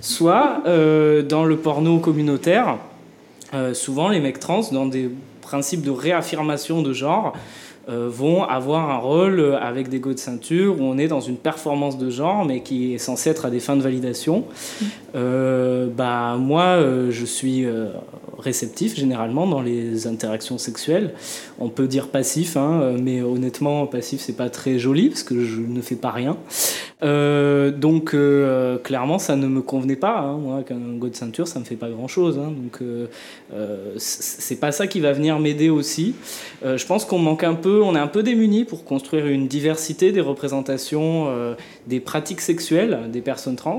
Soit, euh, dans le porno communautaire, euh, souvent les mecs trans, dans des principes de réaffirmation de genre, Euh, vont avoir un rôle avec des goûts de ceinture où on est dans une performance de genre mais qui est censée être à des fins de validation. Euh, bah, moi, euh, je suis euh, réceptif généralement dans les interactions sexuelles. On peut dire passif, hein, mais honnêtement, passif, c'est pas très joli parce que je ne fais pas rien. Euh, donc, euh, clairement, ça ne me convenait pas. Hein, moi, qu'un goût de ceinture, ça me fait pas grand-chose. Hein, donc, euh, euh, c'est pas ça qui va venir m'aider aussi. Euh, je pense qu'on manque un peu on est un peu démunis pour construire une diversité des représentations euh, des pratiques sexuelles des personnes trans.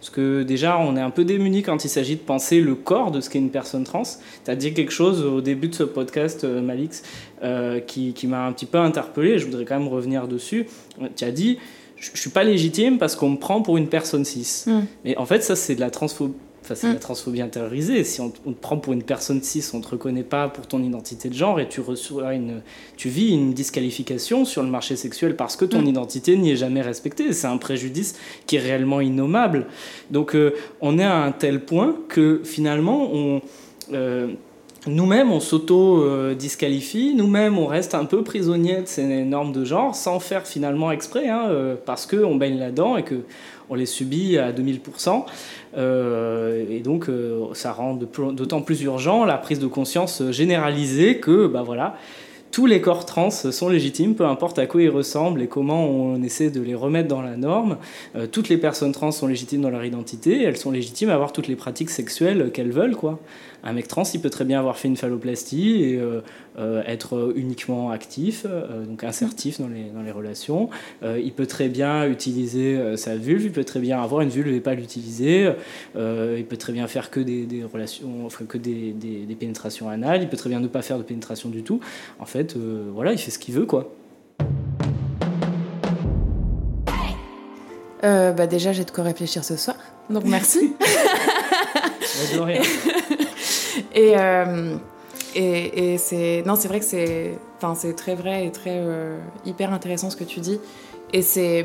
Parce que déjà, on est un peu démunis quand il s'agit de penser le corps de ce qu'est une personne trans. Tu as dit quelque chose au début de ce podcast, euh, Malix, euh, qui, qui m'a un petit peu interpellé. Je voudrais quand même revenir dessus. Tu as dit, je ne suis pas légitime parce qu'on me prend pour une personne cis. Mm. Mais en fait, ça, c'est de la transphobie. Enfin, c'est de la transphobie intériorisée. Si on te prend pour une personne cis, on ne te reconnaît pas pour ton identité de genre et tu, reçois une, tu vis une disqualification sur le marché sexuel parce que ton mmh. identité n'y est jamais respectée. C'est un préjudice qui est réellement innommable. Donc, euh, on est à un tel point que, finalement, on... Euh, nous-mêmes, on s'auto-disqualifie, nous-mêmes, on reste un peu prisonniers de ces normes de genre, sans faire finalement exprès, hein, parce qu'on baigne là-dedans et qu'on les subit à deux mille pour cent. Euh, et donc, euh, ça rend de plus, d'autant plus urgent la prise de conscience généralisée que, bah voilà, tous les corps trans sont légitimes, peu importe à quoi ils ressemblent et comment on essaie de les remettre dans la norme. Euh, toutes les personnes trans sont légitimes dans leur identité, elles sont légitimes à avoir toutes les pratiques sexuelles qu'elles veulent, quoi. Un mec trans, il peut très bien avoir fait une phalloplastie et euh, euh, être uniquement actif, euh, donc assertif dans les, dans les relations. Euh, il peut très bien utiliser euh, sa vulve, il peut très bien avoir une vulve et pas l'utiliser. Euh, il peut très bien faire que des, des relations, enfin, que des, des, des pénétrations anales. Il peut très bien ne pas faire de pénétration du tout. En fait, euh, voilà, il fait ce qu'il veut, quoi. Euh, bah déjà, j'ai de quoi réfléchir ce soir, donc merci. J'adorais. Et, euh, et, et c'est... Non, c'est vrai que c'est... Enfin, c'est très vrai et très... Euh, hyper intéressant ce que tu dis. Et c'est...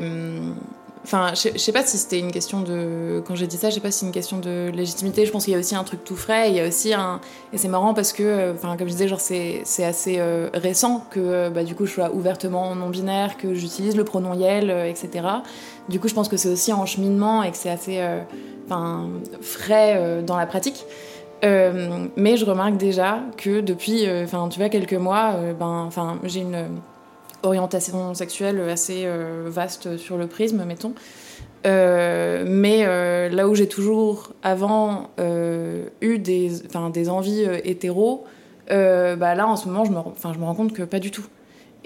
Enfin, je sais pas si c'était une question de... Quand j'ai dit ça, je sais pas si c'est une question de légitimité. Je pense qu'il y a aussi un truc tout frais. Il y a aussi un... Et c'est marrant parce que, enfin, comme je disais, genre, c'est, c'est assez euh, récent que, bah, du coup, je sois ouvertement non-binaire, que j'utilise le pronom « yel euh, », et cetera. Du coup, je pense que c'est aussi en cheminement et que c'est assez euh, frais euh, dans la pratique. Euh, mais je remarque déjà que depuis, enfin, euh, tu vois, quelques mois, euh, ben, enfin, j'ai une orientation sexuelle assez euh, vaste sur le prisme, mettons. Euh, mais euh, là où j'ai toujours avant euh, eu des, enfin, des envies euh, hétéro, euh, bah là en ce moment, je me, enfin, je me rends compte que pas du tout.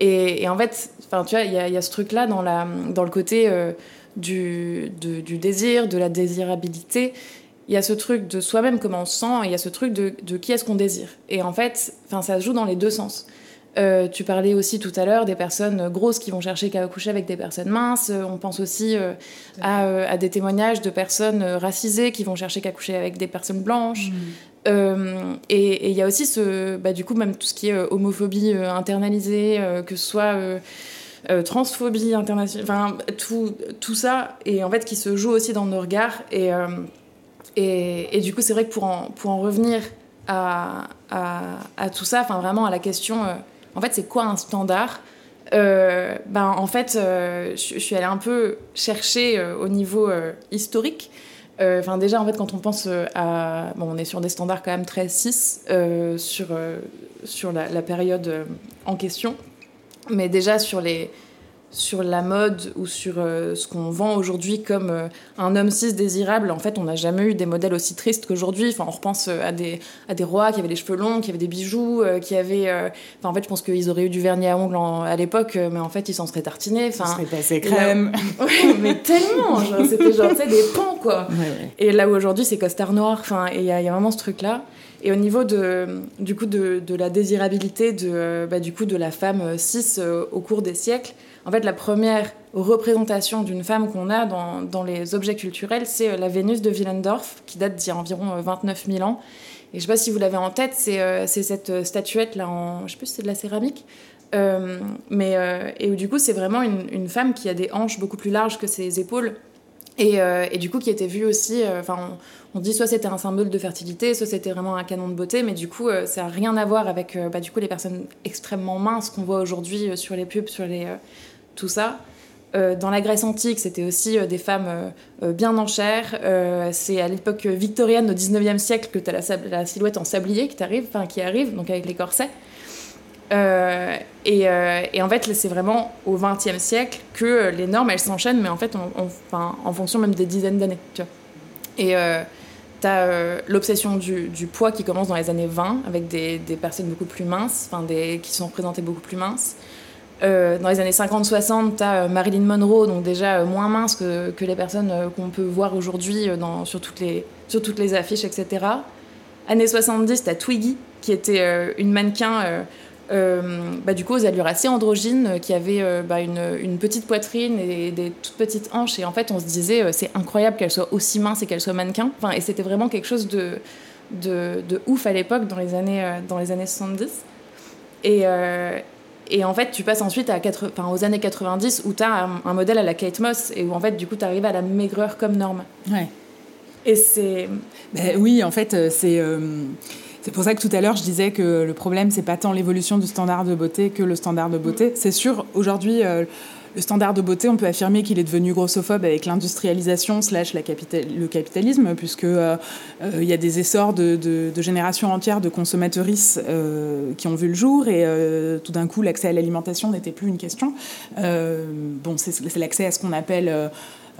Et, et en fait, enfin, tu vois, il y, y a ce truc-là dans la, dans le côté euh, du, de, du désir, de la désirabilité. Il y a ce truc de soi-même, comment on se sent, et il y a ce truc de, de qui est-ce qu'on désire. Et en fait, ça se joue dans les deux sens. Euh, tu parlais aussi tout à l'heure des personnes grosses qui vont chercher qu'à coucher avec des personnes minces. On pense aussi euh, à, euh, à des témoignages de personnes racisées qui vont chercher qu'à coucher avec des personnes blanches. Mmh. Euh, et il y a aussi, ce, bah, du coup, même tout ce qui est euh, homophobie euh, internalisée, euh, que ce soit... Euh, Euh, transphobie internationale, enfin tout tout ça, et en fait qui se joue aussi dans nos regards, et euh, et, et du coup c'est vrai que pour en pour en revenir à à, à tout ça, enfin vraiment à la question, euh, en fait c'est quoi un standard, euh, ben en fait euh, je suis allée un peu chercher euh, au niveau euh, historique. Enfin euh, déjà en fait quand on pense à, bon, on est sur des standards quand même très cis euh, sur euh, sur la, la période euh, en question. Mais déjà, sur, les, sur la mode ou sur euh, ce qu'on vend aujourd'hui comme euh, un homme cis désirable, en fait, on n'a jamais eu des modèles aussi tristes qu'aujourd'hui. Enfin, on repense à des, à des rois qui avaient les cheveux longs, qui avaient des bijoux, euh, qui avaient... Euh... Enfin, en fait, je pense qu'ils auraient eu du vernis à ongles en, à l'époque, mais en fait, ils s'en seraient tartinés. Enfin, ils seraient passés crème. Là... Ouais, mais tellement genre, c'était genre, tu sais, des pans, quoi. Ouais, ouais. Et là où aujourd'hui, c'est costard noir. Enfin, et il y, y a vraiment ce truc-là. Et au niveau de, du coup, de, de la désirabilité de, bah, du coup, de la femme cis euh, au cours des siècles, en fait, la première représentation d'une femme qu'on a dans, dans les objets culturels, c'est la Vénus de Willendorf, qui date d'il y a environ vingt-neuf mille ans. Et je ne sais pas si vous l'avez en tête, c'est, euh, c'est cette statuette-là, en, je ne sais plus si c'est de la céramique, euh, mais, euh, et où du coup, c'est vraiment une, une femme qui a des hanches beaucoup plus larges que ses épaules, et, euh, et du coup, qui était vue aussi... Euh, on dit soit c'était un symbole de fertilité, soit c'était vraiment un canon de beauté, mais du coup, euh, ça n'a rien à voir avec euh, bah, du coup, les personnes extrêmement minces qu'on voit aujourd'hui euh, sur les pubs, sur les, euh, tout ça. Euh, dans la Grèce antique, c'était aussi euh, des femmes euh, bien en chair. Euh, c'est à l'époque victorienne, au dix-neuvième siècle, que tu as la, la silhouette en sablier qui t'arrive, enfin, qui arrive, donc avec les corsets. Euh, et, euh, et en fait, c'est vraiment au vingtième siècle que les normes, elles s'enchaînent, mais en fait, on, on, enfin, en fonction même des dizaines d'années, tu vois. Et... Euh, T'as euh, l'obsession du, du poids qui commence dans les années vingt, avec des, des personnes beaucoup plus minces, enfin des, qui sont représentées beaucoup plus minces. Euh, dans les années cinquante soixante, t'as euh, Marilyn Monroe, donc déjà euh, moins mince que, que les personnes euh, qu'on peut voir aujourd'hui euh, dans, sur, toutes les, sur toutes les affiches, et cetera. Années soixante-dix, t'as Twiggy, qui était euh, une mannequin euh, euh, bah, du coup, aux allures assez androgynes, euh, qui avait euh, bah, une, une petite poitrine et des toutes petites hanches. Et en fait, on se disait, euh, c'est incroyable qu'elle soit aussi mince et qu'elle soit mannequin. Enfin, et c'était vraiment quelque chose de, de, de ouf à l'époque, dans les années, euh, dans les années soixante-dix. Et, euh, et en fait, tu passes ensuite à quatre, enfin, aux années quatre-vingt-dix, où tu as un, un modèle à la Kate Moss, et où en fait, du coup, tu arrives à la maigreur comme norme. Ouais. Et c'est... Ben, oui, en fait, c'est... Euh... C'est pour ça que tout à l'heure, je disais que le problème, c'est pas tant l'évolution du standard de beauté que le standard de beauté. C'est sûr, aujourd'hui, euh, le standard de beauté, on peut affirmer qu'il est devenu grossophobe avec l'industrialisation slash la capitale, le capitalisme, puisque euh, euh, y a des essors de, de, de générations entières de consommatrices euh, qui ont vu le jour, et euh, tout d'un coup, l'accès à l'alimentation n'était plus une question. Euh, bon, c'est, c'est l'accès à ce qu'on appelle... Euh,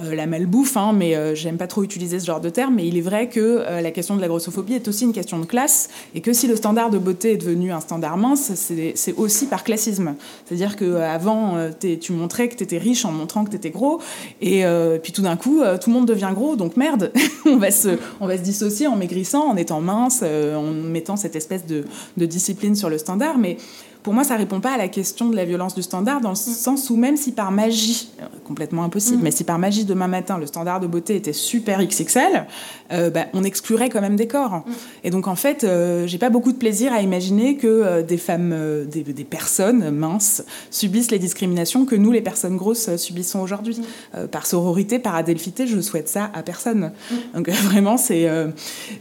Euh, la malbouffe, hein, mais euh, j'aime pas trop utiliser ce genre de terme, mais il est vrai que euh, la question de la grossophobie est aussi une question de classe, et que si le standard de beauté est devenu un standard mince, c'est, c'est aussi par classisme. C'est-à-dire qu'avant, euh, tu montrais que t'étais riche en montrant que t'étais gros, et euh, puis tout d'un coup, euh, tout le monde devient gros, donc merde, on, va se, on va se dissocier en maigrissant, en étant mince, euh, en mettant cette espèce de, de discipline sur le standard, mais... Pour moi, ça ne répond pas à la question de la violence du standard, dans le sens où même si par magie, complètement impossible, mmh. mais si par magie, demain matin, le standard de beauté était super X X L, euh, bah, on exclurait quand même des corps. Mmh. Et donc, en fait, euh, je n'ai pas beaucoup de plaisir à imaginer que euh, des femmes, euh, des, des personnes minces subissent les discriminations que nous, les personnes grosses, subissons aujourd'hui. Mmh. Euh, par sororité, par adelphité, je ne souhaite ça à personne. Mmh. Donc, euh, vraiment, c'est, euh,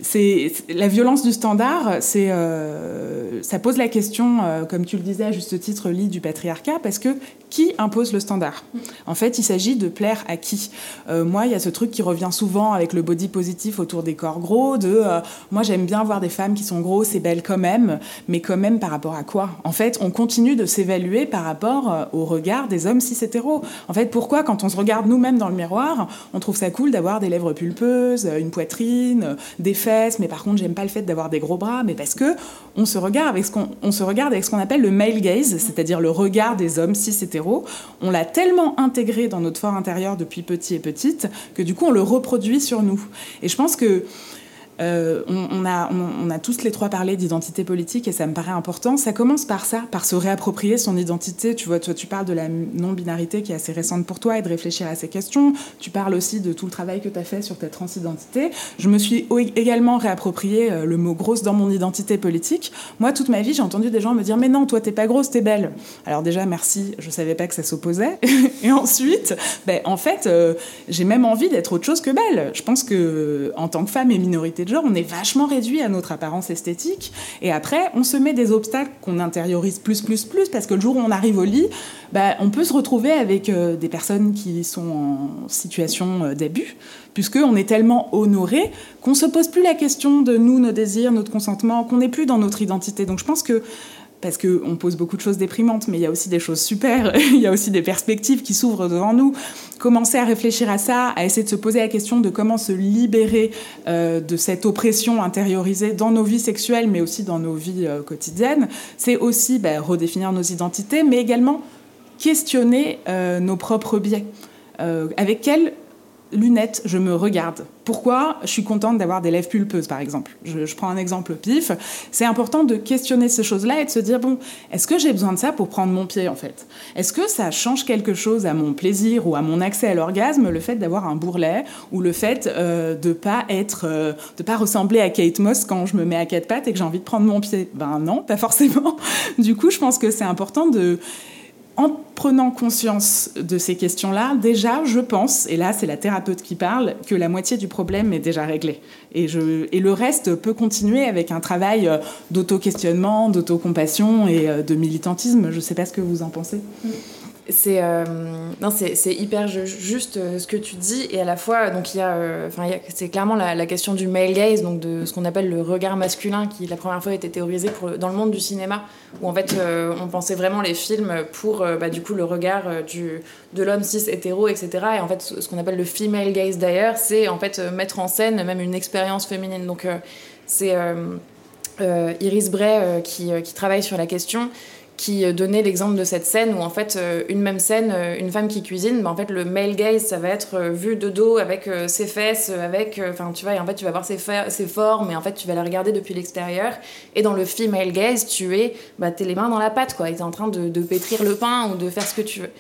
c'est, c'est... La violence du standard, c'est, euh, ça pose la question, euh, comme tu Tu le disais à juste titre, Lee, du patriarcat, parce que qui impose le standard ? En fait, il s'agit de plaire à qui ? euh, Moi, il y a ce truc qui revient souvent avec le body positif autour des corps gros, de euh, moi, j'aime bien voir des femmes qui sont grosses et belles quand même, mais quand même par rapport à quoi ? En fait, on continue de s'évaluer par rapport euh, au regard des hommes cis-hétéros. En fait, pourquoi, quand on se regarde nous-mêmes dans le miroir, on trouve ça cool d'avoir des lèvres pulpeuses, une poitrine, des fesses, mais par contre, j'aime pas le fait d'avoir des gros bras, mais parce que on se regarde avec ce qu'on, on se regarde avec ce qu'on appelle le male gaze, c'est-à-dire le regard des hommes cis-hétéros. On l'a tellement intégré dans notre fort intérieur depuis petit et petite que du coup, on le reproduit sur nous. Et je pense que Euh, on, on, a, on, on a tous les trois parlé d'identité politique et ça me paraît important. Ça commence par ça, par se réapproprier son identité. Tu vois, toi, tu parles de la non-binarité qui est assez récente pour toi et de réfléchir à ces questions. Tu parles aussi de tout le travail que tu as fait sur ta transidentité. Je me suis également réapproprié le mot grosse dans mon identité politique. Moi, toute ma vie, j'ai entendu des gens me dire « Mais non, toi, t'es pas grosse, t'es belle ». Alors déjà, merci, je savais pas que ça s'opposait. Et ensuite, ben, en fait, euh, j'ai même envie d'être autre chose que belle. Je pense qu'en tant que femme et minorité de genre, on est vachement réduit à notre apparence esthétique, et après on se met des obstacles qu'on intériorise plus plus plus, parce que le jour où on arrive au lit, bah, on peut se retrouver avec euh, des personnes qui sont en situation euh, d'abus, puisqu'on est tellement honoré qu'on ne se pose plus la question de nous, nos désirs, notre consentement, qu'on n'est plus dans notre identité. Donc je pense que, parce qu'on pose beaucoup de choses déprimantes, mais il y a aussi des choses super, il y a aussi des perspectives qui s'ouvrent devant nous. Commencer à réfléchir à ça, à essayer de se poser la question de comment se libérer euh, de cette oppression intériorisée dans nos vies sexuelles, mais aussi dans nos vies euh, quotidiennes. C'est aussi bah, redéfinir nos identités, mais également questionner euh, nos propres biais. Euh, avec quel lunettes, je me regarde. Pourquoi je suis contente d'avoir des lèvres pulpeuses, par exemple. Je, je prends un exemple au pif. C'est important de questionner ces choses-là et de se dire, bon, est-ce que j'ai besoin de ça pour prendre mon pied, en fait ? Est-ce que ça change quelque chose à mon plaisir ou à mon accès à l'orgasme, le fait d'avoir un bourrelet ou le fait euh, de pas être, euh, de pas ressembler à Kate Moss quand je me mets à quatre pattes et que j'ai envie de prendre mon pied ? Ben non, pas forcément. Du coup, je pense que c'est important de... En prenant conscience de ces questions-là, déjà, je pense, et là, c'est la thérapeute qui parle, que la moitié du problème est déjà réglée. Et, je, et le reste peut continuer avec un travail d'auto-questionnement, d'auto-compassion et de militantisme. Je ne sais pas ce que vous en pensez. C'est, euh, non, c'est, c'est hyper juste ce que tu dis. Et à la fois, donc, il y a, euh, enfin, il y a, c'est clairement la, la question du male gaze, donc de ce qu'on appelle le regard masculin, qui la première fois a été théorisé pour le, dans le monde du cinéma, où en fait euh, on pensait vraiment les films pour euh, bah, du coup le regard euh, du, de l'homme cis hétéro, et cetera. Et en fait ce qu'on appelle le female gaze d'ailleurs, c'est en fait euh, mettre en scène même une expérience féminine. Donc euh, c'est euh, euh, Iris Bray euh, qui, euh, qui travaille sur la question, qui donnait l'exemple de cette scène où en fait une même scène, une femme qui cuisine, bah en fait le male gaze ça va être vu de dos avec ses fesses, avec, enfin tu vois, et en fait tu vas voir ses, fa- ses formes et en fait tu vas la regarder depuis l'extérieur. Et dans le female gaze tu es, bah t'es les mains dans la pâte quoi, et t'es en train de, de pétrir le pain ou de faire ce que tu veux.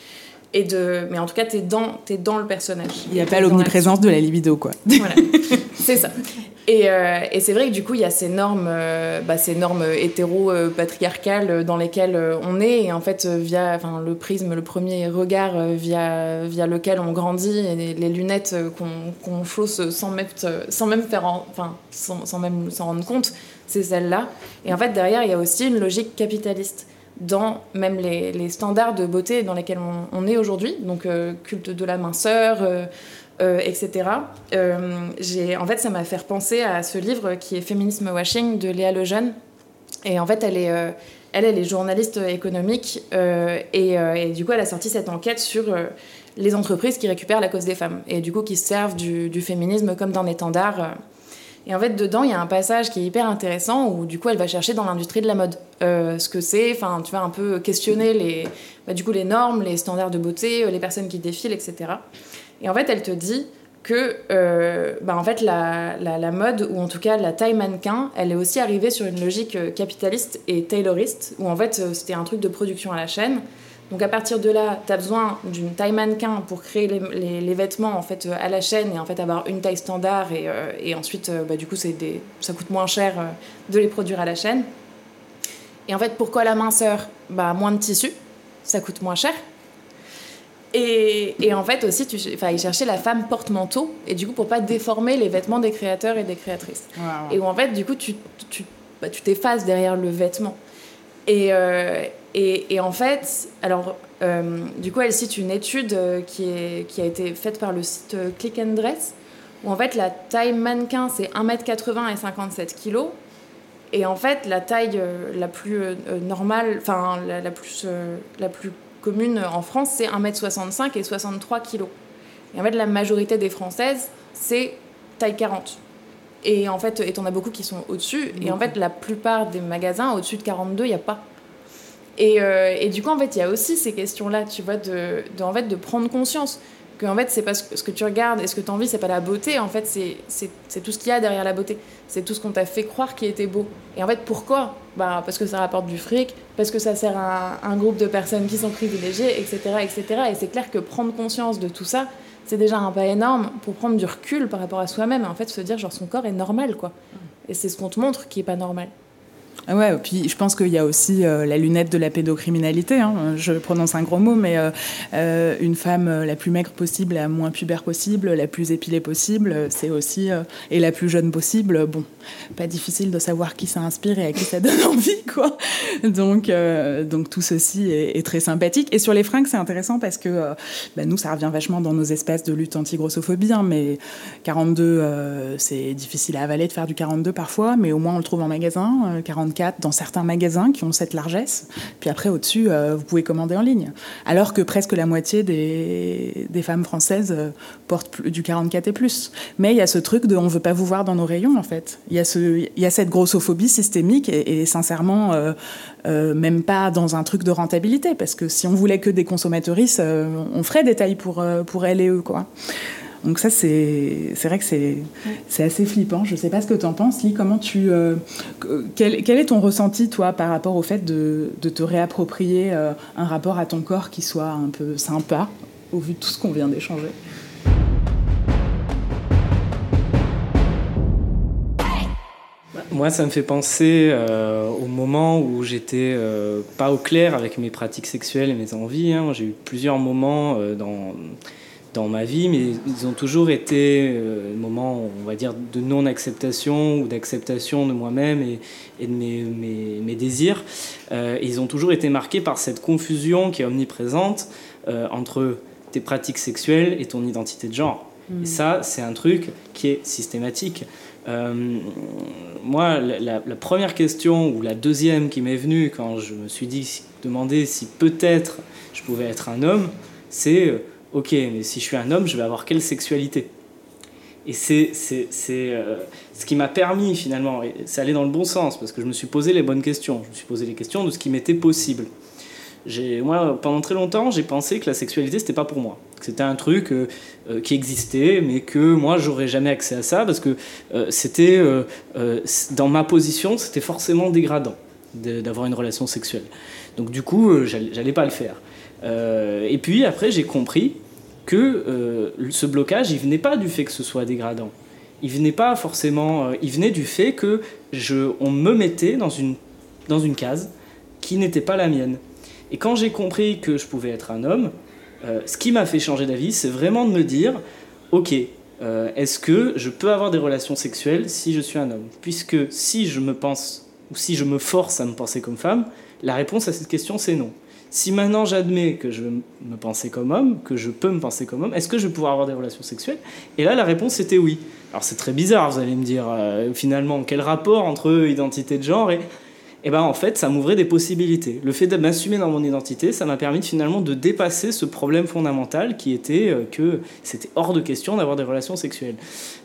Et de... Mais en tout cas, t'es dans, t'es dans le personnage. Il n'y a pas l'omniprésence de la libido, quoi. Voilà, c'est ça. Et, euh, et c'est vrai que du coup, il y a ces normes, euh, bah, ces normes hétéro-patriarcales dans lesquelles on est, et en fait, via le prisme, le premier regard via, via lequel on grandit, et les, les lunettes qu'on, qu'on chausse sans même, sans même faire en, enfin, sans, sans même s'en rendre compte, c'est celle-là. Et en fait, derrière, il y a aussi une logique capitaliste dans même les, les standards de beauté dans lesquels on, on est aujourd'hui, donc euh, culte de la minceur, euh, euh, et cetera. Euh, j'ai, en fait, ça m'a fait penser à ce livre qui est Féminisme Washing de Léa Lejeune. Et en fait, elle est, euh, elle, elle est journaliste économique euh, et, euh, et du coup, elle a sorti cette enquête sur euh, les entreprises qui récupèrent la cause des femmes et du coup qui servent du, du féminisme comme d'un étendard. Euh, Et en fait, dedans, il y a un passage qui est hyper intéressant où, du coup, elle va chercher dans l'industrie de la mode euh, ce que c'est, enfin, tu vois, un peu questionner les, bah, du coup, les normes, les standards de beauté, les personnes qui défilent, et cetera. Et en fait, elle te dit que, euh, bah, en fait, la, la, la mode, ou en tout cas la taille mannequin, elle est aussi arrivée sur une logique capitaliste et tayloriste, où en fait, c'était un truc de production à la chaîne. Donc à partir de là, tu as besoin d'une taille mannequin pour créer les, les, les vêtements en fait, à la chaîne et en fait, avoir une taille standard. Et, euh, et ensuite, euh, bah, du coup, c'est des, ça coûte moins cher euh, de les produire à la chaîne. Et en fait, pourquoi la minceur ? Bah, moins de tissu, ça coûte moins cher. Et, et en fait, aussi, tu, il cherchait la femme porte-manteau. Et du coup, pour ne pas déformer les vêtements des créateurs et des créatrices. Wow. Et où en fait, du coup, tu, tu, bah, tu t'effaces derrière le vêtement. Et... Euh, Et, et en fait, alors, euh, du coup, elle cite une étude qui, est, qui a été faite par le site Click and Dress, où en fait, la taille mannequin, c'est un mètre quatre-vingts et cinquante-sept kilos. Et en fait, la taille euh, la plus euh, normale, enfin, la, la, plus, euh, la plus commune en France, c'est un mètre soixante-cinq et soixante-trois kilos. Et en fait, la majorité des Françaises, c'est taille quarante. Et en fait, et t'en as beaucoup qui sont au-dessus. Beaucoup. Et en fait, la plupart des magasins, au-dessus de quarante-deux, il n'y a pas. Et, euh, et du coup, en fait, il y a aussi ces questions-là, tu vois, de, de, en fait, de prendre conscience que, en fait, c'est pas ce que tu regardes et ce que tu envies, c'est pas la beauté, en fait, c'est, c'est, c'est tout ce qu'il y a derrière la beauté. C'est tout ce qu'on t'a fait croire qui était beau. Et en fait, pourquoi ? Bah, parce que ça rapporte du fric, parce que ça sert à un, un groupe de personnes qui sont privilégiées, et cetera, et cetera. Et c'est clair que prendre conscience de tout ça, c'est déjà un pas énorme pour prendre du recul par rapport à soi-même et en fait se dire, genre, son corps est normal, quoi. Et c'est ce qu'on te montre qui est pas normal. Ouais, puis je pense qu'il y a aussi euh, la lunette de la pédocriminalité, hein. Je prononce un gros mot, mais euh, euh, une femme euh, la plus maigre possible, la moins pubère possible, la plus épilée possible, euh, c'est aussi euh, et la plus jeune possible. Euh, bon, pas difficile de savoir qui ça inspire et à qui ça donne envie, quoi. Donc, euh, donc tout ceci est, est très sympathique. Et sur les fringues, c'est intéressant parce que euh, bah, nous, ça revient vachement dans nos espaces de lutte anti-grossophobie, hein, mais quarante-deux, euh, c'est difficile à avaler de faire du quarante-deux parfois, mais au moins on le trouve en magasin. Euh, quarante-deux dans certains magasins qui ont cette largesse, puis après au-dessus euh, vous pouvez commander en ligne, alors que presque la moitié des, des femmes françaises euh, portent plus, du quarante-quatre et plus. Mais il y a ce truc de on veut pas vous voir dans nos rayons, en fait. Il y a, ce, il y a cette grossophobie systémique et, et sincèrement euh, euh, même pas dans un truc de rentabilité, parce que si on voulait que des consommatrices, euh, on ferait des tailles pour, euh, pour elles et eux, quoi. Donc ça, c'est, c'est vrai que c'est, c'est assez flippant. Je ne sais pas ce que tu en penses, Lee. Comment tu, euh, quel, quel est ton ressenti, toi, par rapport au fait de, de te réapproprier euh, un rapport à ton corps qui soit un peu sympa, au vu de tout ce qu'on vient d'échanger ? Moi, ça me fait penser euh, au moment où j'étais euh, pas au clair avec mes pratiques sexuelles et mes envies. Hein. J'ai eu plusieurs moments euh, dans, dans ma vie, mais ils ont toujours été euh, des moments, on va dire, de non-acceptation ou d'acceptation de moi-même et, et de mes, mes, mes désirs. Euh, et ils ont toujours été marqués par cette confusion qui est omniprésente euh, entre tes pratiques sexuelles et ton identité de genre. Mmh. Et ça, c'est un truc qui est systématique. Euh, moi, la, la première question ou la deuxième qui m'est venue quand je me suis dit, demandé si peut-être je pouvais être un homme, c'est « Ok, mais si je suis un homme, je vais avoir quelle sexualité ?» Et c'est, c'est, c'est euh, ce qui m'a permis finalement, c'est aller dans le bon sens parce que je me suis posé les bonnes questions. Je me suis posé les questions de ce qui m'était possible. J'ai, moi, pendant très longtemps, j'ai pensé que la sexualité, c'était pas pour moi. Que c'était un truc euh, qui existait, mais que moi, j'aurais jamais accès à ça parce que euh, c'était, euh, euh, dans ma position, c'était forcément dégradant de, d'avoir une relation sexuelle. Donc, du coup, euh, j'allais, j'allais pas le faire. Euh, et puis, après, j'ai compris que euh, ce blocage, il venait pas du fait que ce soit dégradant. Il venait pas forcément. Euh, il venait du fait que je, on me mettait dans une, dans une case qui n'était pas la mienne. Et quand j'ai compris que je pouvais être un homme, euh, ce qui m'a fait changer d'avis, c'est vraiment de me dire « Ok, euh, est-ce que je peux avoir des relations sexuelles si je suis un homme ?» Puisque si je me pense, ou si je me force à me penser comme femme, la réponse à cette question, c'est non. Si maintenant j'admets que je veux me penser comme homme, que je peux me penser comme homme, est-ce que je vais pouvoir avoir des relations sexuelles ? Et là, la réponse, c'était oui. Alors c'est très bizarre, vous allez me dire, euh, finalement, quel rapport entre identité de genre et... Et eh ben en fait, ça m'ouvrait des possibilités. Le fait de m'assumer dans mon identité, ça m'a permis finalement de dépasser ce problème fondamental qui était que c'était hors de question d'avoir des relations sexuelles.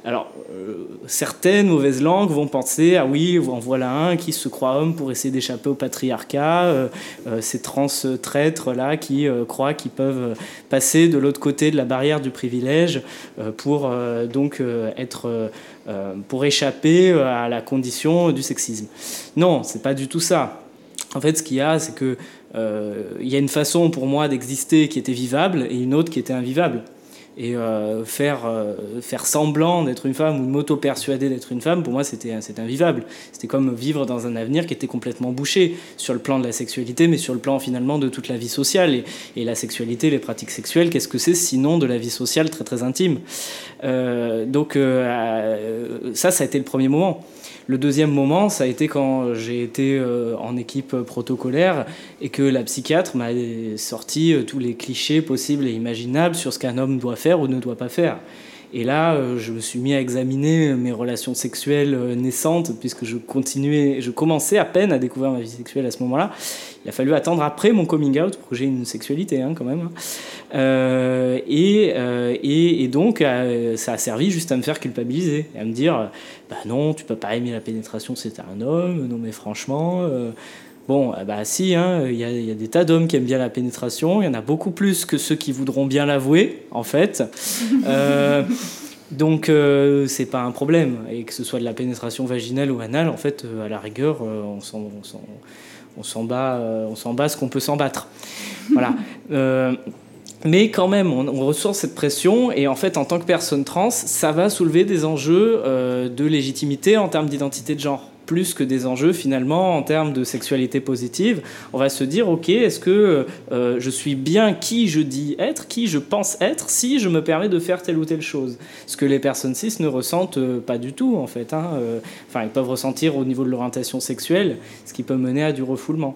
Alors, euh, certaines mauvaises langues vont penser « Ah oui, en voilà un qui se croit homme pour essayer d'échapper au patriarcat, euh, euh, ces trans-traîtres-là qui euh, croient qu'ils peuvent passer de l'autre côté de la barrière du privilège euh, pour euh, donc euh, être... Euh, Euh, pour échapper à la condition du sexisme. » Non, c'est pas du tout ça. En fait, ce qu'il y a, c'est que euh, il y a une façon pour moi d'exister qui était vivable et une autre qui était invivable. Et euh, faire, euh, faire semblant d'être une femme ou m'auto-persuader d'être une femme, pour moi, c'était, c'était invivable. C'était comme vivre dans un avenir qui était complètement bouché sur le plan de la sexualité, mais sur le plan, finalement, de toute la vie sociale. Et, et la sexualité, les pratiques sexuelles, qu'est-ce que c'est sinon de la vie sociale très, très intime ? euh, Donc, euh, ça, ça a été le premier moment. Le deuxième moment, ça a été quand j'ai été en équipe protocolaire et que la psychiatre m'a sorti tous les clichés possibles et imaginables sur ce qu'un homme doit faire ou ne doit pas faire. Et là, je me suis mis à examiner mes relations sexuelles naissantes puisque je continuais, je commençais à peine à découvrir ma vie sexuelle à ce moment-là. Il a fallu attendre après mon coming out pour que j'ai une sexualité, hein, quand même. Euh, et, euh, et, et donc, euh, ça a servi juste à me faire culpabiliser, à me dire « Bah non, tu peux pas aimer la pénétration si t'es un homme, non mais franchement... Euh, » Bon, bah si, hein, y a, y a des tas d'hommes qui aiment bien la pénétration, il y en a beaucoup plus que ceux qui voudront bien l'avouer, en fait. Euh... Donc, euh, c'est pas un problème. Et que ce soit de la pénétration vaginale ou anale, en fait, euh, à la rigueur, euh, on, s'en, on, s'en, on, s'en bat, euh, on s'en bat ce qu'on peut s'en battre. Voilà. Euh, mais quand même, on, on ressort cette pression. Et en fait, en tant que personne trans, ça va soulever des enjeux euh, de légitimité en termes d'identité de genre, plus que des enjeux, finalement, en termes de sexualité positive. On va se dire, OK, est-ce que euh, je suis bien qui je dis être, qui je pense être, si je me permets de faire telle ou telle chose ? Ce que les personnes cis ne ressentent euh, pas du tout, en fait. Hein, euh, enfin, ils peuvent ressentir au niveau de l'orientation sexuelle, ce qui peut mener à du refoulement.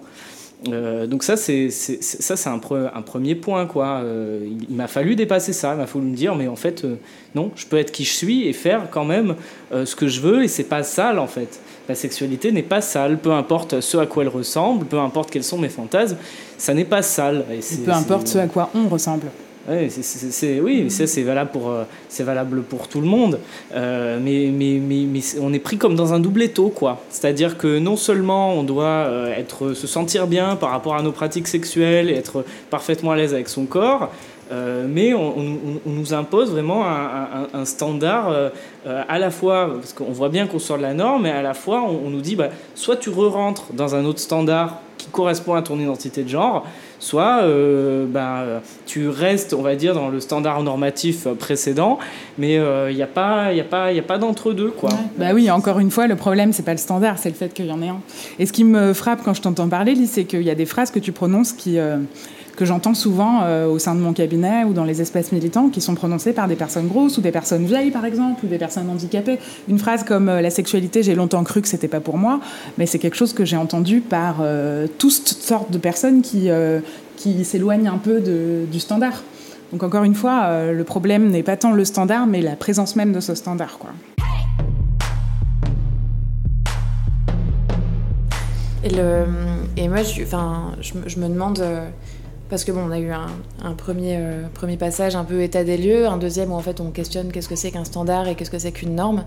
Euh, donc ça, c'est, c'est, c'est, ça, c'est un, pre- un premier point, quoi. Euh, il m'a fallu dépasser ça, il m'a fallu me dire, mais en fait, euh, non, je peux être qui je suis et faire quand même euh, ce que je veux, et c'est pas sale, en fait. La sexualité n'est pas sale, peu importe ce à quoi elle ressemble, peu importe quels sont mes fantasmes, ça n'est pas sale. Et c'est, peu importe c'est... ce à quoi on ressemble. Ouais, c'est, c'est, c'est, oui, ça c'est valable pour, c'est valable pour tout le monde. Euh, mais, mais, mais, mais on est pris comme dans un doubletto, quoi. C'est-à-dire que non seulement on doit être, se sentir bien par rapport à nos pratiques sexuelles et être parfaitement à l'aise avec son corps, Euh, mais on, on, on nous impose vraiment un, un, un standard euh, euh, à la fois, parce qu'on voit bien qu'on sort de la norme, mais à la fois on, on nous dit bah, soit tu re-rentres dans un autre standard qui correspond à ton identité de genre, soit euh, bah, tu restes, on va dire, dans le standard normatif précédent, mais il euh, n'y a pas, y a pas, y a pas d'entre-deux, quoi. Ouais. Bah oui, encore une fois, le problème, c'est pas le standard, c'est le fait qu'il y en ait un. Et ce qui me frappe quand je t'entends parler, Lee, c'est qu'il y a des phrases que tu prononces qui... Euh... que j'entends souvent euh, au sein de mon cabinet ou dans les espaces militants, qui sont prononcés par des personnes grosses ou des personnes vieilles, par exemple, ou des personnes handicapées. Une phrase comme euh, « la sexualité, j'ai longtemps cru que c'était pas pour moi », mais c'est quelque chose que j'ai entendu par euh, toutes sortes de personnes qui, euh, qui s'éloignent un peu de, du standard. Donc encore une fois, euh, le problème n'est pas tant le standard, mais la présence même de ce standard, quoi. Et, le, et moi, je, enfin, je, je me demande... Euh... Parce que bon, on a eu un, un premier, euh, premier passage un peu état des lieux, un deuxième où en fait on questionne qu'est-ce que c'est qu'un standard et qu'est-ce que c'est qu'une norme.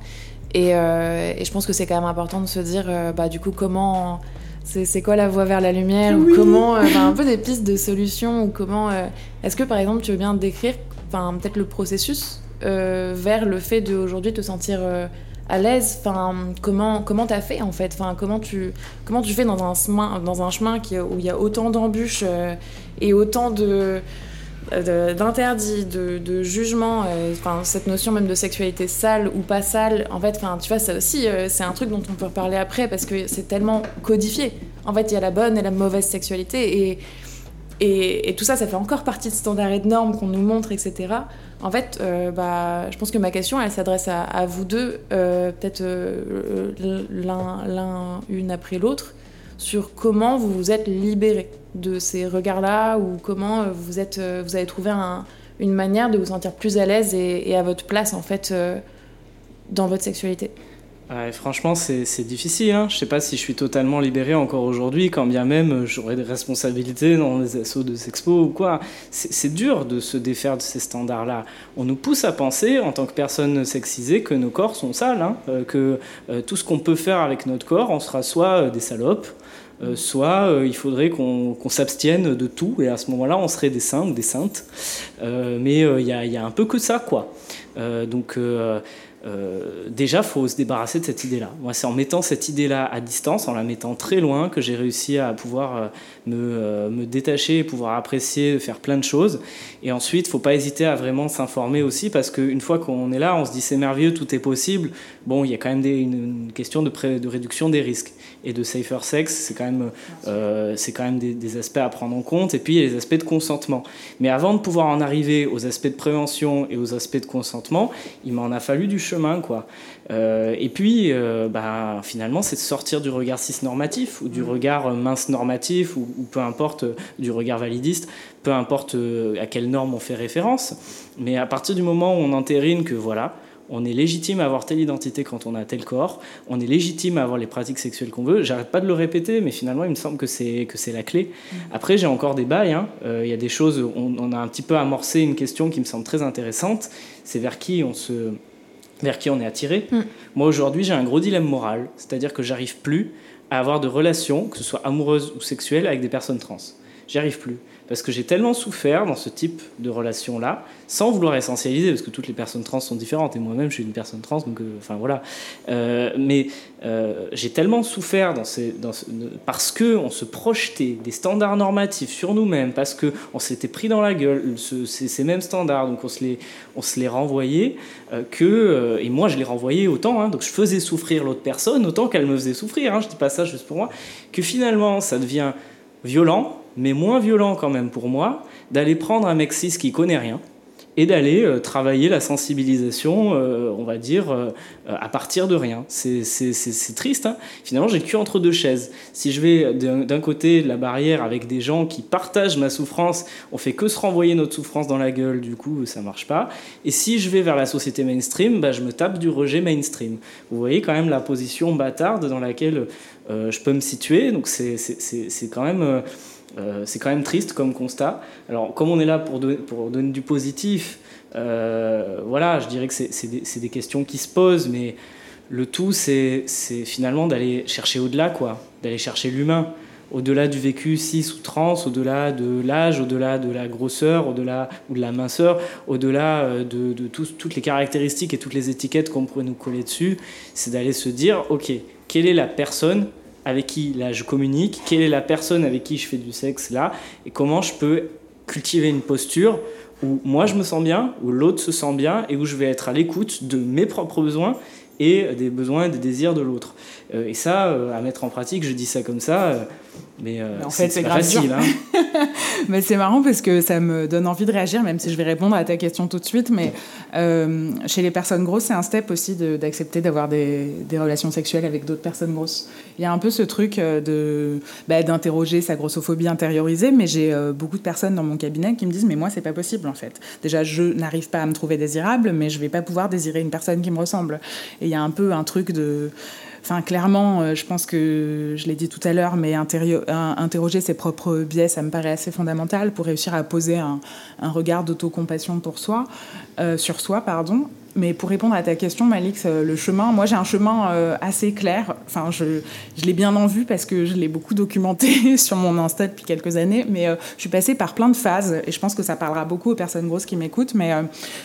Et, euh, et je pense que c'est quand même important de se dire, euh, bah du coup comment, c'est, c'est quoi la voie vers la lumière, oui. Ou comment, euh, un peu des pistes de solutions, ou comment. Euh, est-ce que par exemple tu veux bien décrire, enfin peut-être le processus euh, vers le fait de aujourd'hui te sentir euh, à l'aise, enfin comment comment t'as fait en fait, enfin comment tu comment tu fais dans un chemin dans un chemin qui, où il y a autant d'embûches. Euh, Et autant de, de, d'interdits, de, de jugements, enfin euh, cette notion même de sexualité sale ou pas sale, en fait, enfin tu vois ça aussi, euh, c'est un truc dont on peut reparler après parce que c'est tellement codifié. En fait, il y a la bonne et la mauvaise sexualité et et, et tout ça, ça fait encore partie de standards et de normes qu'on nous montre, et cetera. En fait, euh, bah, je pense que ma question, elle s'adresse à, à vous deux, euh, peut-être euh, l'un, l'un, une après l'autre, sur comment vous vous êtes libérés de ces regards-là, ou comment vous, êtes, vous avez trouvé un, une manière de vous sentir plus à l'aise et, et à votre place, en fait, euh, dans votre sexualité. Ouais, franchement, c'est, c'est difficile. Hein. Je ne sais pas si je suis totalement libéré encore aujourd'hui, quand bien même j'aurais des responsabilités dans les assos de sexpo ou quoi. C'est, c'est dur de se défaire de ces standards-là. On nous pousse à penser, en tant que personne sexisée, que nos corps sont sales, hein, que euh, tout ce qu'on peut faire avec notre corps, on sera soit euh, des salopes, Euh, soit euh, il faudrait qu'on, qu'on s'abstienne de tout, et à ce moment-là, on serait des saints ou des saintes. Euh, mais il euh, y, y a un peu que ça, quoi. Euh, donc, euh, euh, déjà, il faut se débarrasser de cette idée-là. Moi, c'est en mettant cette idée-là à distance, en la mettant très loin, que j'ai réussi à pouvoir euh, me, euh, me détacher, pouvoir apprécier, faire plein de choses. Et ensuite, il ne faut pas hésiter à vraiment s'informer aussi, parce qu'une fois qu'on est là, on se dit « c'est merveilleux, tout est possible ». Bon, il y a quand même des, une, une question de, pré, de réduction des risques. Et de safer sex, c'est quand même, euh, c'est quand même des, des aspects à prendre en compte. Et puis, il y a les aspects de consentement. Mais avant de pouvoir en arriver aux aspects de prévention et aux aspects de consentement, il m'en a fallu du chemin, quoi. Euh, et puis, euh, bah, finalement, c'est de sortir du regard cis-normatif ou du regard mince-normatif ou, ou peu importe, du regard validiste, peu importe à quelle norme on fait référence. Mais à partir du moment où on entérine que, voilà, on est légitime à avoir telle identité quand on a tel corps, on est légitime à avoir les pratiques sexuelles qu'on veut. J'arrête pas de le répéter, mais finalement, il me semble que c'est, que c'est la clé. Après, j'ai encore des bails. Hein. Euh, y a des choses, on, on a un petit peu amorcé une question qui me semble très intéressante, c'est vers qui on se, vers qui on est attiré. Mm. Moi, aujourd'hui, j'ai un gros dilemme moral, c'est-à-dire que j'arrive plus à avoir de relations, que ce soit amoureuses ou sexuelles, avec des personnes trans. J'y arrive plus. Parce que j'ai tellement souffert dans ce type de relation-là, sans vouloir essentialiser, parce que toutes les personnes trans sont différentes, et moi-même, je suis une personne trans, donc euh, enfin voilà. Euh, mais euh, j'ai tellement souffert dans ces, dans ce, parce qu'on se projetait des standards normatifs sur nous-mêmes, parce qu'on s'était pris dans la gueule ce, ces, ces mêmes standards, donc on se les, on se les renvoyait, euh, que, euh, et moi, je les renvoyais autant, hein, donc je faisais souffrir l'autre personne autant qu'elle me faisait souffrir, hein, je dis pas ça juste pour moi, que finalement, ça devient violent, mais moins violent quand même pour moi, d'aller prendre un mec cis qui connaît rien et d'aller euh, travailler la sensibilisation, euh, on va dire, euh, à partir de rien. C'est, c'est, c'est, c'est triste, hein. Finalement, j'ai le cul entre deux chaises. Si je vais d'un, d'un côté de la barrière avec des gens qui partagent ma souffrance, on fait que se renvoyer notre souffrance dans la gueule, du coup, ça marche pas. Et si je vais vers la société mainstream, bah, je me tape du rejet mainstream. Vous voyez quand même la position bâtarde dans laquelle euh, je peux me situer, donc c'est, c'est, c'est, c'est quand même... Euh, Euh, c'est quand même triste comme constat. Alors, comme on est là pour, don- pour donner du positif, euh, voilà, je dirais que c'est, c'est, des, c'est des questions qui se posent, mais le tout, c'est, c'est finalement d'aller chercher au-delà, quoi, d'aller chercher l'humain. au-delà du vécu cis ou trans, au-delà de l'âge, au-delà de la grosseur, au-delà ou de la minceur, au-delà de, de tout, toutes les caractéristiques et toutes les étiquettes qu'on pourrait nous coller dessus, c'est d'aller se dire, ok, quelle est la personne avec qui là je communique, quelle est la personne avec qui je fais du sexe là, et comment je peux cultiver une posture où moi je me sens bien, où l'autre se sent bien, et où je vais être à l'écoute de mes propres besoins et des besoins et des désirs de l'autre. Euh, et ça, euh, à mettre en pratique, je dis ça comme ça, euh, mais, euh, mais en fait, c'est, c'est, c'est pas facile. Hein. Mais c'est marrant parce que ça me donne envie de réagir, même si je vais répondre à ta question tout de suite. Mais euh, chez les personnes grosses, c'est un step aussi de, d'accepter d'avoir des, des relations sexuelles avec d'autres personnes grosses. Il y a un peu ce truc de, bah, d'interroger sa grossophobie intériorisée, mais j'ai euh, beaucoup de personnes dans mon cabinet qui me disent « mais moi, c'est pas possible en fait. Déjà, je n'arrive pas à me trouver désirable, mais je vais pas pouvoir désirer une personne qui me ressemble. » Et il y a un peu un truc de... Enfin, clairement, je pense que, je l'ai dit tout à l'heure, mais intério- interroger ses propres biais, ça me paraît assez fondamental pour réussir à poser un, un regard d'autocompassion pour soi, euh, sur soi, pardon. Mais pour répondre à ta question, Malix, le chemin, moi, j'ai un chemin euh, assez clair. Enfin, je, je l'ai bien en vue parce que je l'ai beaucoup documenté sur mon Insta depuis quelques années. Mais euh, je suis passée par plein de phases et je pense que ça parlera beaucoup aux personnes grosses qui m'écoutent. Mais euh,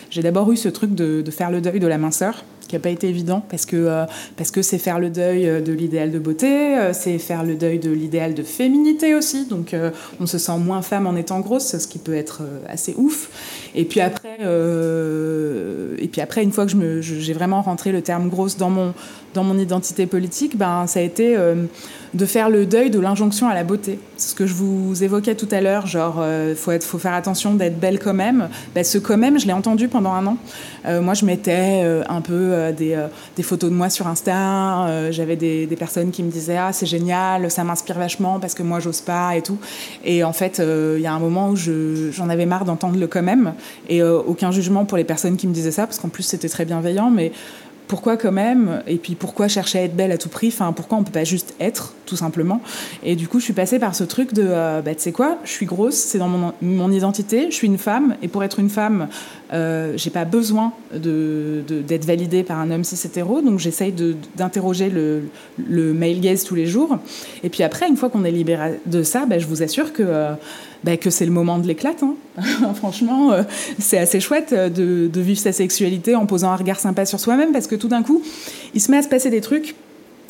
j'ai d'abord eu ce truc de, de faire le deuil de la minceur, qui n'a pas été évident, parce que, euh, parce que c'est faire le deuil de l'idéal de beauté, euh, c'est faire le deuil de l'idéal de féminité aussi, donc euh, on se sent moins femme en étant grosse, ce qui peut être euh, assez ouf. Et puis après, euh, et puis après une fois que je me, je, j'ai vraiment rentré le terme grosse dans mon, dans mon identité politique, ben, ça a été euh, de faire le deuil de l'injonction à la beauté. C'est ce que je vous évoquais tout à l'heure, genre euh, faut être, faut faire attention d'être belle quand même. Ben, ce quand même, je l'ai entendu pendant un an. Euh, moi, je mettais euh, un peu... Euh, Des, euh, des photos de moi sur Insta, euh, j'avais des, des personnes qui me disaient « Ah, c'est génial, ça m'inspire vachement parce que moi, j'ose pas et tout. » Et en fait, il euh, y a un moment où je, j'en avais marre d'entendre le quand même, et euh, aucun jugement pour les personnes qui me disaient ça, parce qu'en plus, c'était très bienveillant, mais pourquoi quand même ? Et puis pourquoi chercher à être belle à tout prix ? Enfin, pourquoi on peut pas juste être, tout simplement ? Et du coup, je suis passée par ce truc de euh, « Bah, tu sais quoi ? Je suis grosse, c'est dans mon, mon identité, je suis une femme, et pour être une femme... Euh, j'ai pas besoin de, de, d'être validée par un homme cis-hétéro, donc j'essaye de, d'interroger le, le male gaze tous les jours. Et puis après, une fois qu'on est libéré de ça, bah, je vous assure que, euh, bah, que c'est le moment de l'éclate. Hein. Franchement, euh, c'est assez chouette de, de vivre sa sexualité en posant un regard sympa sur soi-même, parce que tout d'un coup, il se met à se passer des trucs,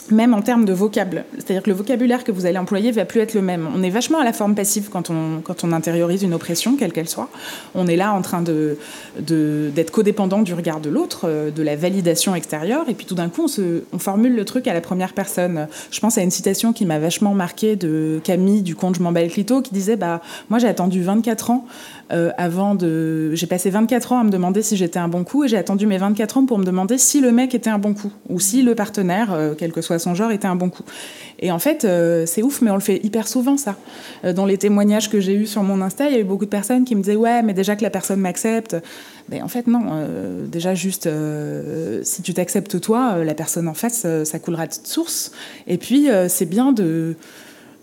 même en termes de vocable. C'est-à-dire que le vocabulaire que vous allez employer va plus être le même. On est vachement à la forme passive quand on, quand on intériorise une oppression, quelle qu'elle soit. On est là en train de, de, d'être codépendant du regard de l'autre, de la validation extérieure, et puis tout d'un coup, on, se, on formule le truc à la première personne. Je pense à une citation qui m'a vachement marquée de Camille, du compte Je m'en bats le clito, qui disait bah, « Moi, j'ai attendu vingt-quatre ans euh, avant de... J'ai passé vingt-quatre ans à me demander si j'étais un bon coup, et j'ai attendu mes vingt-quatre ans pour me demander si le mec était un bon coup, ou si le partenaire, euh, quel que soit son genre, était un bon coup. » Et en fait, euh, c'est ouf, mais on le fait hyper souvent, ça. Euh, dans les témoignages que j'ai eus sur mon Insta, il y a eu beaucoup de personnes qui me disaient « Ouais, mais déjà que la personne m'accepte... » Mais en fait, non. Euh, déjà, juste, euh, si tu t'acceptes toi, euh, la personne en face, euh, ça coulera de source. Et puis, euh, c'est bien de...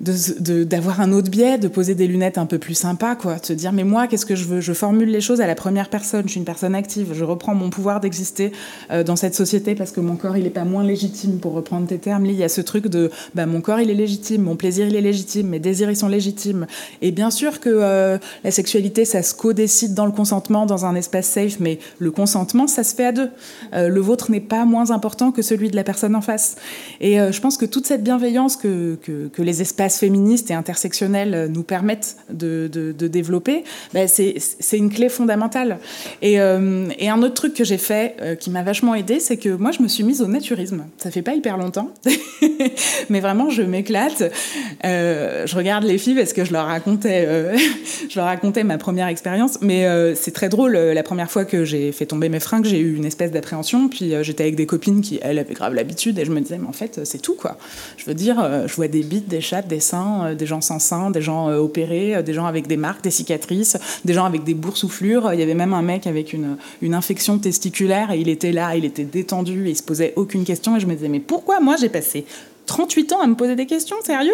De, de, d'avoir un autre biais, de poser des lunettes un peu plus sympas, quoi. De se dire, mais moi, qu'est-ce que je veux ? Je formule les choses à la première personne, je suis une personne active, je reprends mon pouvoir d'exister euh, dans cette société parce que mon corps, il n'est pas moins légitime, pour reprendre tes termes. Là, il y a ce truc de, bah, mon corps, il est légitime, mon plaisir, il est légitime, mes désirs, ils sont légitimes. Et bien sûr que euh, la sexualité, ça se co-décide dans le consentement, dans un espace safe, mais le consentement, ça se fait à deux. Euh, le vôtre n'est pas moins important que celui de la personne en face. Et euh, je pense que toute cette bienveillance que, que, que les espaces féministes et intersectionnelles nous permettent de, de, de développer, bah c'est, c'est une clé fondamentale. Et, euh, et un autre truc que j'ai fait euh, qui m'a vachement aidée, c'est que moi, je me suis mise au naturisme. Ça fait pas hyper longtemps, mais vraiment, je m'éclate. Euh, je regarde les filles parce que je leur racontais, euh, je leur racontais ma première expérience, mais euh, c'est très drôle. La première fois que j'ai fait tomber mes fringues, j'ai eu une espèce d'appréhension, puis euh, j'étais avec des copines qui, elles, avaient grave l'habitude, et je me disais, mais en fait, c'est tout, quoi. Je veux dire, euh, je vois des bites, des chattes, des seins, des gens sans seins, des gens opérés, des gens avec des marques, des cicatrices, des gens avec des boursouflures. Il y avait même un mec avec une, une infection testiculaire, et il était là, il était détendu, et il se posait aucune question, et je me disais, mais pourquoi moi j'ai passé trente-huit ans à me poser des questions, sérieux ?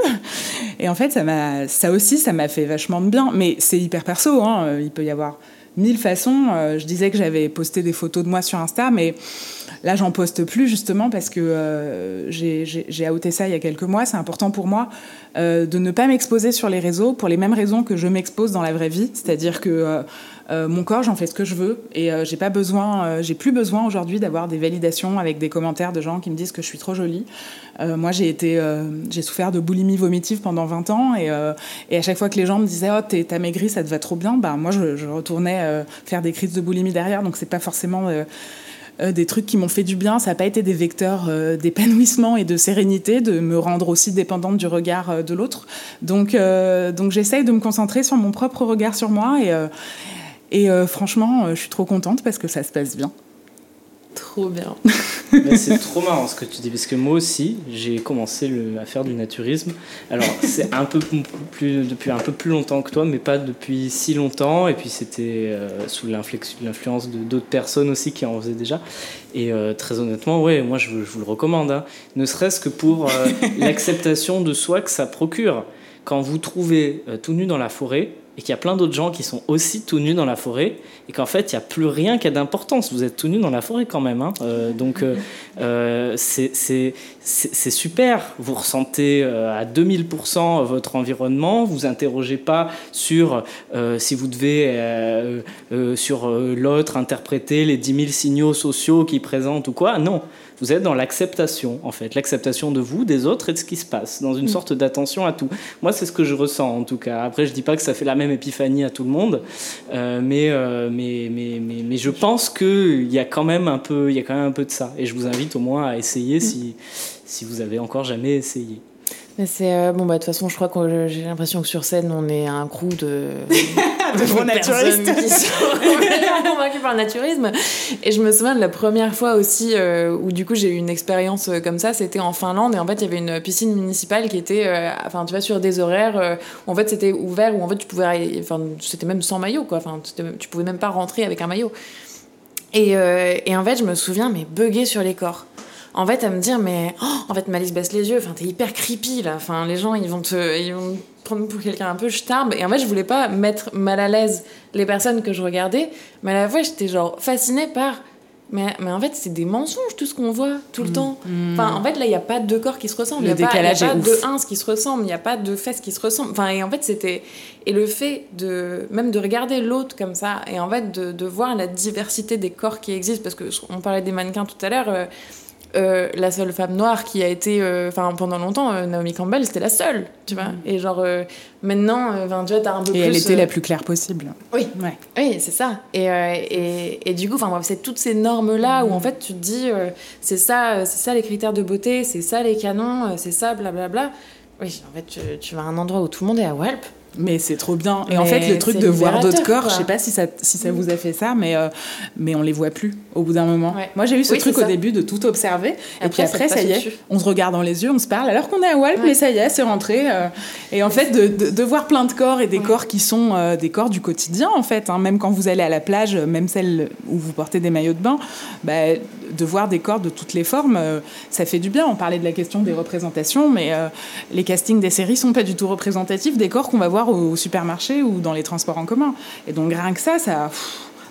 Et en fait, ça, m'a, ça aussi, ça m'a fait vachement de bien, mais c'est hyper perso, hein. Il peut y avoir mille façons. Euh, je disais que j'avais posté des photos de moi sur Insta, mais là, j'en poste plus, justement, parce que euh, j'ai, j'ai, j'ai outé ça il y a quelques mois. C'est important pour moi euh, de ne pas m'exposer sur les réseaux pour les mêmes raisons que je m'expose dans la vraie vie. C'est-à-dire que euh, euh, mon corps, j'en fais ce que je veux. Et euh, j'ai pas besoin, euh, j'ai plus besoin aujourd'hui d'avoir des validations avec des commentaires de gens qui me disent que je suis trop jolie. Euh, moi, j'ai, été, euh, j'ai souffert de boulimie vomitive pendant vingt ans. Et, euh, et à chaque fois que les gens me disaient « Oh, t'es, t'as maigri, ça te va trop bien », ben, moi, je, je retournais euh, faire des crises de boulimie derrière. Donc, c'est pas forcément... Euh, Euh, des trucs qui m'ont fait du bien. Ça n'a pas été des vecteurs euh, d'épanouissement et de sérénité, de me rendre aussi dépendante du regard euh, de l'autre. Donc, euh, donc j'essaye de me concentrer sur mon propre regard sur moi. Et, euh, et euh, franchement, euh, je suis trop contente parce que ça se passe bien. Trop bien. Mais c'est trop marrant ce que tu dis, parce que moi aussi, j'ai commencé le, à faire du naturisme. Alors, c'est un peu plus, depuis un peu plus longtemps que toi, mais pas depuis si longtemps. Et puis, c'était euh, sous l'influence de, d'autres personnes aussi qui en faisaient déjà. Et euh, très honnêtement, ouais, moi, je, je vous le recommande. Hein. Ne serait-ce que pour euh, l'acceptation de soi que ça procure. Quand vous trouvez euh, tout nu dans la forêt, et qu'il y a plein d'autres gens qui sont aussi tout nus dans la forêt, et qu'en fait, il n'y a plus rien qui a d'importance. Vous êtes tout nus dans la forêt quand même. Hein. Euh, donc, euh, c'est, c'est, c'est, c'est super. Vous ressentez euh, à deux mille pour cent votre environnement. Vous interrogez pas sur euh, si vous devez, euh, euh, sur euh, l'autre, interpréter les dix mille signaux sociaux qu'il présente ou quoi. Non. Vous êtes dans l'acceptation, en fait. L'acceptation de vous, des autres et de ce qui se passe. Dans une sorte d'attention à tout. Moi, c'est ce que je ressens, en tout cas. Après, je dis pas que ça fait la même épiphanie à tout le monde. Euh, mais, euh, mais, mais, mais, mais je pense qu'il y a quand même un peu, il y a quand même un peu de ça. Et je vous invite au moins à essayer si, si vous avez encore jamais essayé. Mais c'est euh, bon bah de toute façon je crois que euh, j'ai l'impression que sur scène on est un crew de de gros naturistes qui sont convaincus par le naturisme. Et je me souviens de la première fois aussi euh, où du coup j'ai eu une expérience comme ça. C'était en Finlande et en fait il y avait une piscine municipale qui était euh, enfin tu vois sur des horaires euh, où en fait c'était ouvert, où en fait tu pouvais aller, enfin c'était même sans maillot quoi, enfin tu pouvais même pas rentrer avec un maillot. Et euh, et en fait je me souviens mais bugger sur les corps. En fait, à me dire, mais oh, en fait, Malix baisse les yeux. Enfin, t'es hyper creepy là. Enfin, les gens, ils vont te, ils vont te prendre pour quelqu'un un peu ch'tarbe. Et en fait, je voulais pas mettre mal à l'aise les personnes que je regardais, mais à la fois, j'étais genre fascinée par. Mais, mais en fait, c'est des mensonges tout ce qu'on voit tout le mmh. temps. Enfin, en fait, là, il y a pas de deux corps qui se ressemblent. Le décalage est ouf. Il y a pas de ins qui se ressemblent. Il y a pas de fesses qui se ressemblent. Enfin, et en fait, c'était et le fait de même de regarder l'autre comme ça et en fait de de voir la diversité des corps qui existent, parce que on parlait des mannequins tout à l'heure. Euh, Euh, la seule femme noire qui a été, enfin euh, pendant longtemps, euh, Naomi Campbell, c'était la seule, tu vois. Mm. Et genre euh, maintenant, euh, tu vois, t'as un peu et plus. Et elle était euh... la plus claire possible. Oui, ouais. Oui, c'est ça. Et euh, et et du coup, enfin bref, c'est toutes ces normes là mm. où en fait tu te dis, euh, c'est ça, c'est ça les critères de beauté, c'est ça les canons, c'est ça, blablabla. Bla, bla. Oui, en fait, tu, tu vas à un endroit où tout le monde est à Welp. Mais c'est trop bien. Et mais en fait, le truc de voir d'autres corps, je sais pas si ça, si ça vous a fait ça, mais, euh, mais on les voit plus au bout d'un moment. Ouais. Moi, j'ai eu ce oui, truc au début de tout observer. Et, et puis après, ça, ça y est, on se regarde dans les yeux, on se parle, alors qu'on est à Walp, ouais. Mais ça y est, c'est rentré. Euh, et en fait, de, de, de voir plein de corps et des ouais. corps qui sont euh, des corps du quotidien, en fait. Hein, même quand vous allez à la plage, même celle où vous portez des maillots de bain, bah, de voir des corps de toutes les formes, euh, ça fait du bien. On parlait de la question des représentations, mais euh, les castings des séries sont pas du tout représentatifs des corps qu'on va voir au supermarché ou dans les transports en commun. Et donc rien que ça, ça,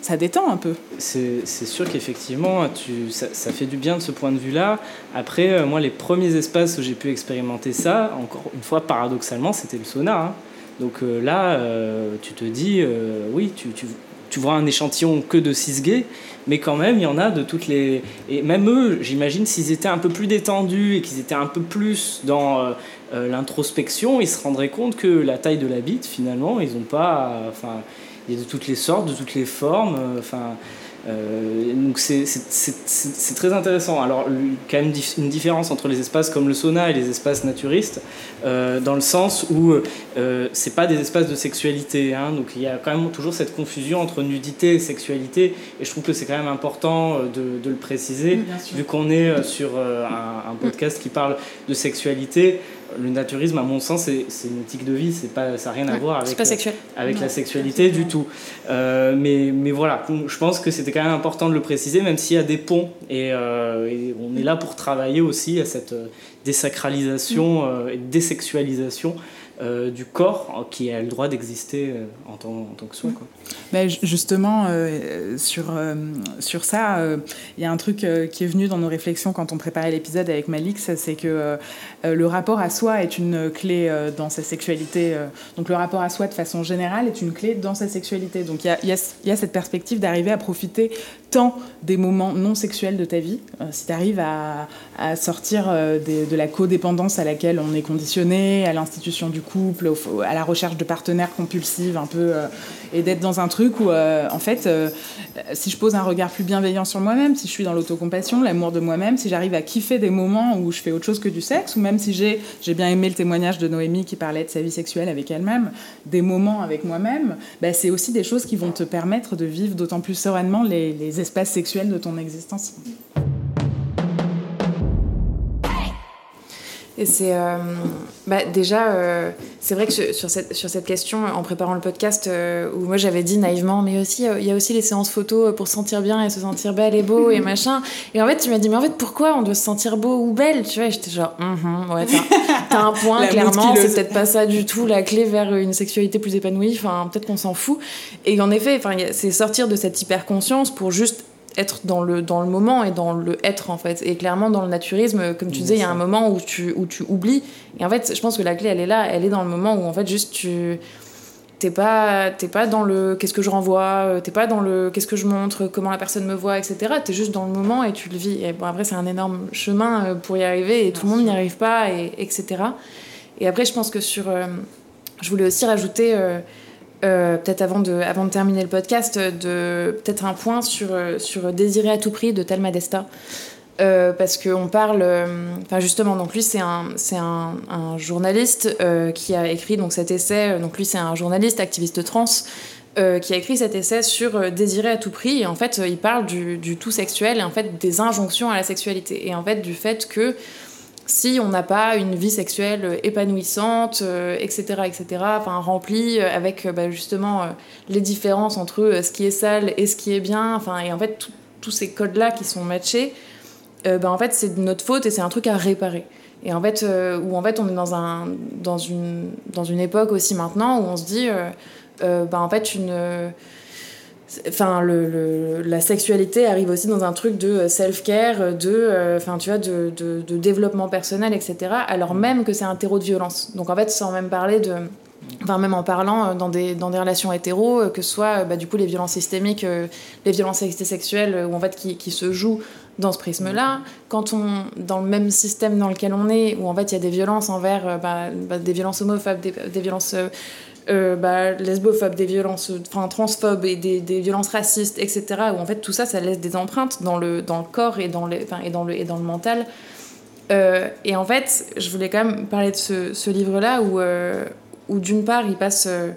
ça détend un peu. C'est, c'est sûr qu'effectivement, tu, ça, ça fait du bien de ce point de vue-là. Après, euh, moi, les premiers espaces où j'ai pu expérimenter ça, encore une fois, paradoxalement, c'était le sauna. Hein. Donc euh, là, euh, tu te dis, euh, oui, tu, tu, tu vois un échantillon que de cis-gays, mais quand même, il y en a de toutes les... Et même eux, j'imagine, s'ils étaient un peu plus détendus et qu'ils étaient un peu plus dans... Euh, Euh, l'introspection, ils se rendraient compte que la taille de la bite, finalement, ils n'ont pas... Enfin, il y a de toutes les sortes, de toutes les formes. Enfin, euh, donc c'est, c'est, c'est, c'est, c'est très intéressant. Alors, quand même une différence entre les espaces comme le sauna et les espaces naturistes, euh, dans le sens où euh, c'est pas des espaces de sexualité. Hein, donc, il y a quand même toujours cette confusion entre nudité et sexualité. Et je trouve que c'est quand même important de, de le préciser, oui, vu qu'on est sur euh, un, un podcast qui parle de sexualité. Le naturisme, à mon sens, c'est, c'est une éthique de vie, c'est pas, ça n'a rien à ouais, voir avec, euh, avec non, la sexualité du tout. Euh, mais, mais voilà, je pense que c'était quand même important de le préciser, même s'il y a des ponts. Et, euh, et on est là pour travailler aussi à cette désacralisation euh, et désexualisation euh, du corps qui a le droit d'exister euh, en, tant, en tant que soi. Quoi. Ben, justement, euh, sur, euh, sur ça, il euh, y a un truc euh, qui est venu dans nos réflexions quand on préparait l'épisode avec Malix, c'est que euh, le rapport à soi est une clé euh, dans sa sexualité. Euh, donc le rapport à soi, de façon générale, est une clé dans sa sexualité. Donc il y a, y a, y a cette perspective d'arriver à profiter tant des moments non sexuels de ta vie, euh, si tu arrives à, à sortir euh, des, de la codépendance à laquelle on est conditionné, à l'institution du couple, au, à la recherche de partenaires compulsives un peu, euh, et d'être dans un truc où, euh, en fait, euh, si je pose un regard plus bienveillant sur moi-même, si je suis dans l'autocompassion, l'amour de moi-même, si j'arrive à kiffer des moments où je fais autre chose que du sexe, ou même si j'ai, j'ai bien aimé le témoignage de Noémie qui parlait de sa vie sexuelle avec elle-même, des moments avec moi-même, bah, c'est aussi des choses qui vont te permettre de vivre d'autant plus sereinement les, les espaces sexuels de ton existence. Et c'est euh, bah déjà euh, c'est vrai que sur cette sur cette question, en préparant le podcast, euh, où moi j'avais dit naïvement, mais aussi il y a aussi les séances photos pour se sentir bien et se sentir belle et beau et machin, et en fait tu m'as dit mais en fait pourquoi on doit se sentir beau ou belle, tu vois, et j'étais genre mm-hmm, ouais, t'as, t'as un point clairement, c'est peut-être pas ça du tout la clé vers une sexualité plus épanouie, enfin peut-être qu'on s'en fout, et en effet enfin c'est sortir de cette hyperconscience pour juste être dans le, dans le moment et dans le être, en fait. Et clairement, dans le naturisme, comme tu disais, il y a un moment où tu, où tu oublies. Et en fait, je pense que la clé, elle est là. Elle est dans le moment où, en fait, juste, tu... T'es pas, t'es pas dans le « qu'est-ce que je renvoie », t'es pas dans le « qu'est-ce que je montre », comment la personne me voit, et cetera. T'es juste dans le moment et tu le vis. Et bon, après, c'est un énorme chemin pour y arriver et tout le monde n'y arrive pas, et, etc. Et après, je pense que sur... Euh, je voulais aussi rajouter... Euh, Euh, peut-être avant de, avant de terminer le podcast, de, peut-être un point sur, sur Désirer à tout prix de Talma Desta. Euh, parce qu'on parle... Enfin, euh, justement, donc lui, c'est un, c'est un, un journaliste euh, qui a écrit donc, cet essai. Donc lui, c'est un journaliste, activiste trans, euh, qui a écrit cet essai sur euh, Désirer à tout prix. Et en fait, il parle du, du tout sexuel et en fait des injonctions à la sexualité. Et en fait, du fait que si on n'a pas une vie sexuelle épanouissante, euh, et cetera, et cetera, enfin remplie avec euh, bah, justement euh, les différences entre euh, ce qui est sale et ce qui est bien, enfin et en fait tous ces codes-là qui sont matchés, euh, bah, en fait c'est de notre faute et c'est un truc à réparer. Et en fait euh, où en fait on est dans un dans une dans une époque aussi maintenant où on se dit euh, euh, bah en fait une euh, Enfin, le, le, la sexualité arrive aussi dans un truc de self-care, de, enfin, euh, tu vois, de, de, de développement personnel, et cetera. Alors même que c'est un terreau de violence. Donc en fait, sans même parler de, enfin même en parlant dans des dans des relations hétéro, que ce soit bah, du coup les violences systémiques, euh, les violences sexuelles, ou en fait qui qui se jouent dans ce prisme-là. Quand on dans le même système dans lequel on est, où en fait il y a des violences envers, bah, bah, des violences homophobes, des, des violences euh, Euh, bah, lesbophobes, des violences enfin transphobes et des, des violences racistes, etc., où en fait tout ça ça laisse des empreintes dans le, dans le corps et dans, les, et, dans le, et dans le mental, euh, et en fait je voulais quand même parler de ce, ce livre-là où, euh, où d'une part il passe, euh,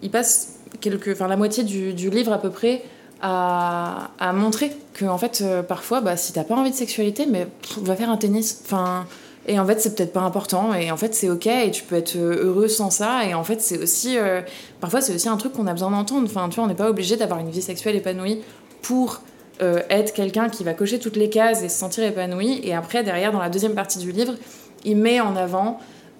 il passe quelques, enfin, la moitié du, du livre à peu près à, à montrer que en fait euh, parfois bah, si t'as pas envie de sexualité, mais pff, va faire un tennis, enfin et en fait c'est peut-être pas important, et en fait c'est ok et tu peux être heureux sans ça, et en fait c'est aussi euh, parfois c'est aussi un truc qu'on a besoin d'entendre, enfin tu vois, on n'est pas obligé d'avoir une vie sexuelle épanouie pour euh, être quelqu'un qui va cocher toutes les cases et se sentir épanoui. Et après derrière dans la deuxième partie du livre il met en avant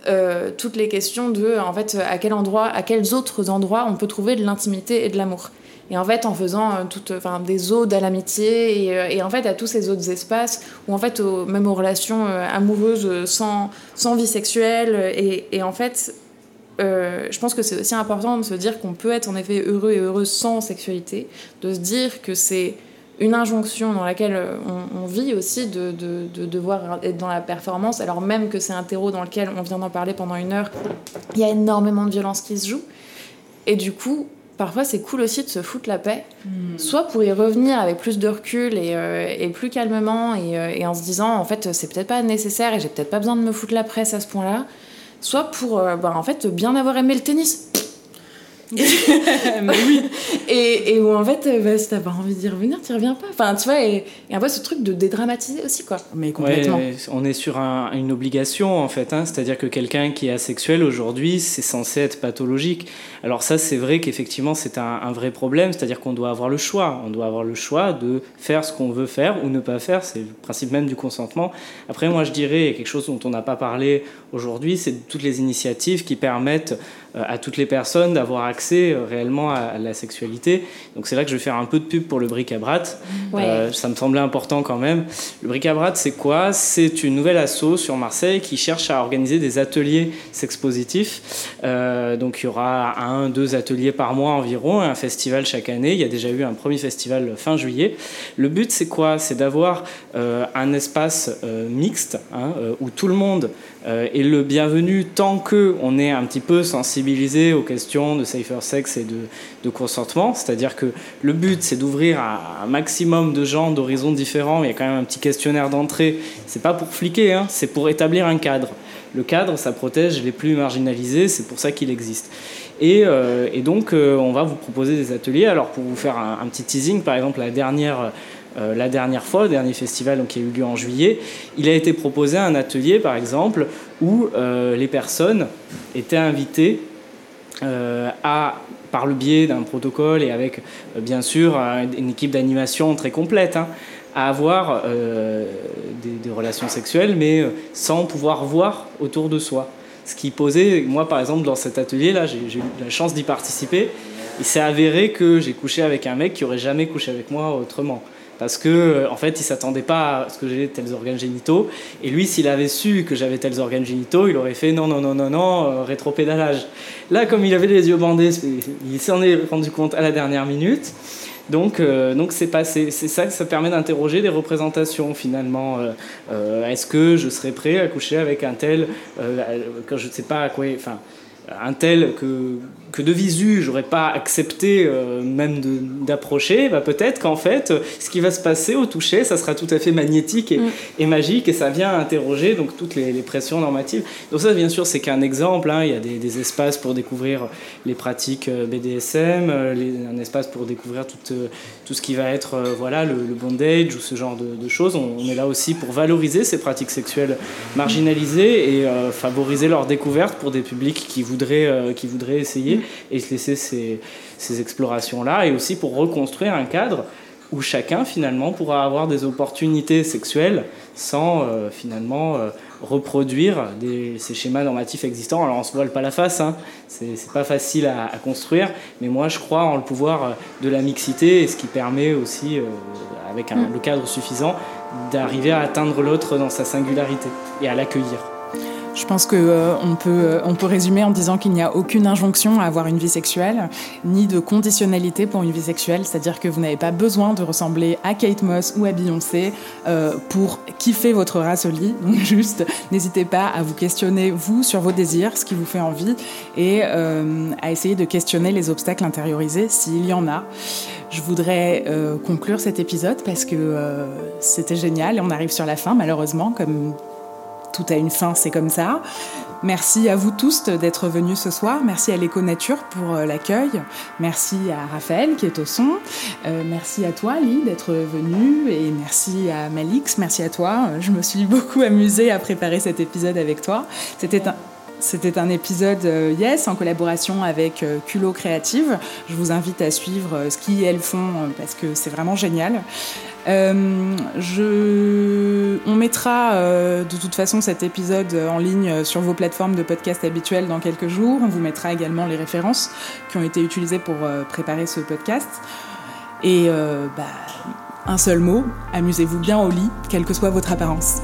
euh, toutes les questions de en fait à quel endroit, à quels autres endroits on peut trouver de l'intimité et de l'amour, et en fait en faisant euh, toute, enfin, des odes à l'amitié et, euh, et en fait à tous ces autres espaces où en fait au, même aux relations euh, amoureuses sans, sans vie sexuelle, et, et en fait euh, je pense que c'est aussi important de se dire qu'on peut être en effet heureux et heureuse sans sexualité, de se dire que c'est une injonction dans laquelle on, on vit aussi de, de, de devoir être dans la performance, alors même que c'est un terreau dans lequel on vient d'en parler pendant une heure, il y a énormément de violence qui se joue, et du coup parfois, c'est cool aussi de se foutre la paix, mmh. soit pour y revenir avec plus de recul et, euh, et plus calmement, et, euh, et en se disant, en fait, c'est peut-être pas nécessaire et j'ai peut-être pas besoin de me foutre la presse à ce point-là, soit pour, euh, bah, en fait, bien avoir aimé le tennis. Mais oui. et, et où en fait, bah, si t'as pas envie d'y revenir, t'y reviens pas. Enfin, tu vois, et, et un peu ce truc de dédramatiser aussi, quoi. Mais complètement. Ouais, on est sur un, une obligation, en fait. Hein, c'est-à-dire que quelqu'un qui est asexuel aujourd'hui, c'est censé être pathologique. Alors, ça, c'est vrai qu'effectivement, c'est un, un vrai problème. C'est-à-dire qu'on doit avoir le choix. On doit avoir le choix de faire ce qu'on veut faire ou ne pas faire. C'est le principe même du consentement. Après, moi, je dirais quelque chose dont on n'a pas parlé aujourd'hui, c'est toutes les initiatives qui permettent à toutes les personnes d'avoir accès réellement à la sexualité. Donc c'est là que je vais faire un peu de pub pour le Bric-à-Brac. Ouais. Euh, ça me semblait important quand même. Le Bric-à-Brac, c'est quoi ? C'est une nouvelle asso sur Marseille qui cherche à organiser des ateliers sexpositifs. Euh, donc il y aura un, deux ateliers par mois environ, un festival chaque année. Il y a déjà eu un premier festival fin juillet. Le but, c'est quoi ? C'est d'avoir euh, un espace euh, mixte, hein, où tout le monde euh, est le bienvenu tant qu'on est un petit peu sensible aux questions de safer sex et de, de consentement, c'est-à-dire que le but c'est d'ouvrir à un maximum de gens d'horizons différents. Il y a quand même un petit questionnaire d'entrée, c'est pas pour fliquer, hein, c'est pour établir un cadre. Le cadre, ça protège les plus marginalisés, c'est pour ça qu'il existe. Et, euh, et donc euh, on va vous proposer des ateliers. Alors pour vous faire un, un petit teasing, par exemple la dernière Euh, la dernière fois, le dernier festival donc, qui a eu lieu en juillet, il a été proposé un atelier, par exemple, où euh, les personnes étaient invitées euh, à, par le biais d'un protocole et avec, euh, bien sûr, un, une équipe d'animation très complète, hein, à avoir euh, des, des relations sexuelles, mais sans pouvoir voir autour de soi. Ce qui posait, moi, par exemple, dans cet atelier-là, j'ai, j'ai eu la chance d'y participer, il s'est avéré que j'ai couché avec un mec qui n'aurait jamais couché avec moi autrement. Parce que, en fait, il s'attendait pas à ce que j'ai tels organes génitaux. Et lui, s'il avait su que j'avais tels organes génitaux, il aurait fait non, non, non, non, non, euh, rétropédalage. Là, comme il avait les yeux bandés, il s'en est rendu compte à la dernière minute. Donc, euh, donc c'est, pas, c'est, c'est ça que ça permet d'interroger des représentations, finalement. Euh, euh, est-ce que je serais prêt à coucher avec un tel, euh, quand je ne sais pas à quoi... Enfin, un tel que, que de visu j'aurais pas accepté euh, même de, d'approcher, bah peut-être qu'en fait ce qui va se passer au toucher ça sera tout à fait magnétique et, mmh. et magique, et ça vient interroger donc toutes les, les pressions normatives. Donc ça bien sûr c'est qu'un exemple, hein. Il y a des, des espaces pour découvrir les pratiques B D S M, les, un espace pour découvrir tout, tout ce qui va être euh, voilà, le, le bondage ou ce genre de, de choses. On, on est là aussi pour valoriser ces pratiques sexuelles marginalisées et euh, favoriser leur découverte pour des publics qui vous Voudrait, euh, qui voudraient essayer et se laisser ces, ces explorations-là, et aussi pour reconstruire un cadre où chacun finalement pourra avoir des opportunités sexuelles sans euh, finalement euh, reproduire des, ces schémas normatifs existants. Alors on se voile pas la face, hein. c'est, c'est pas facile à, à construire, mais moi je crois en le pouvoir de la mixité et ce qui permet aussi, euh, avec un, le cadre suffisant, d'arriver à atteindre l'autre dans sa singularité et à l'accueillir. Je pense qu'on euh, peut, euh, on peut résumer en disant qu'il n'y a aucune injonction à avoir une vie sexuelle, ni de conditionnalité pour une vie sexuelle, c'est-à-dire que vous n'avez pas besoin de ressembler à Kate Moss ou à Beyoncé euh, pour kiffer votre race au lit. Donc juste, n'hésitez pas à vous questionner, vous, sur vos désirs, ce qui vous fait envie, et euh, à essayer de questionner les obstacles intériorisés, s'il y en a. Je voudrais euh, conclure cet épisode parce que euh, c'était génial, et on arrive sur la fin, malheureusement, comme... Tout a une fin, c'est comme ça. Merci à vous tous d'être venus ce soir. Merci à l'Éco-Nature pour l'accueil. Merci à Raphaël qui est au son. Euh, merci à toi, Lee, d'être venu. Et merci à Malix. Merci à toi. Je me suis beaucoup amusée à préparer cet épisode avec toi. C'était un... C'était un épisode Yes en collaboration avec Culot Créative. Je vous invite à suivre ce qu'ils elles font parce que c'est vraiment génial. Euh, je... On mettra euh, de toute façon cet épisode en ligne sur vos plateformes de podcast habituelles dans quelques jours. On vous mettra également les références qui ont été utilisées pour euh, préparer ce podcast. Et euh, bah, un seul mot, amusez-vous bien au lit, quelle que soit votre apparence.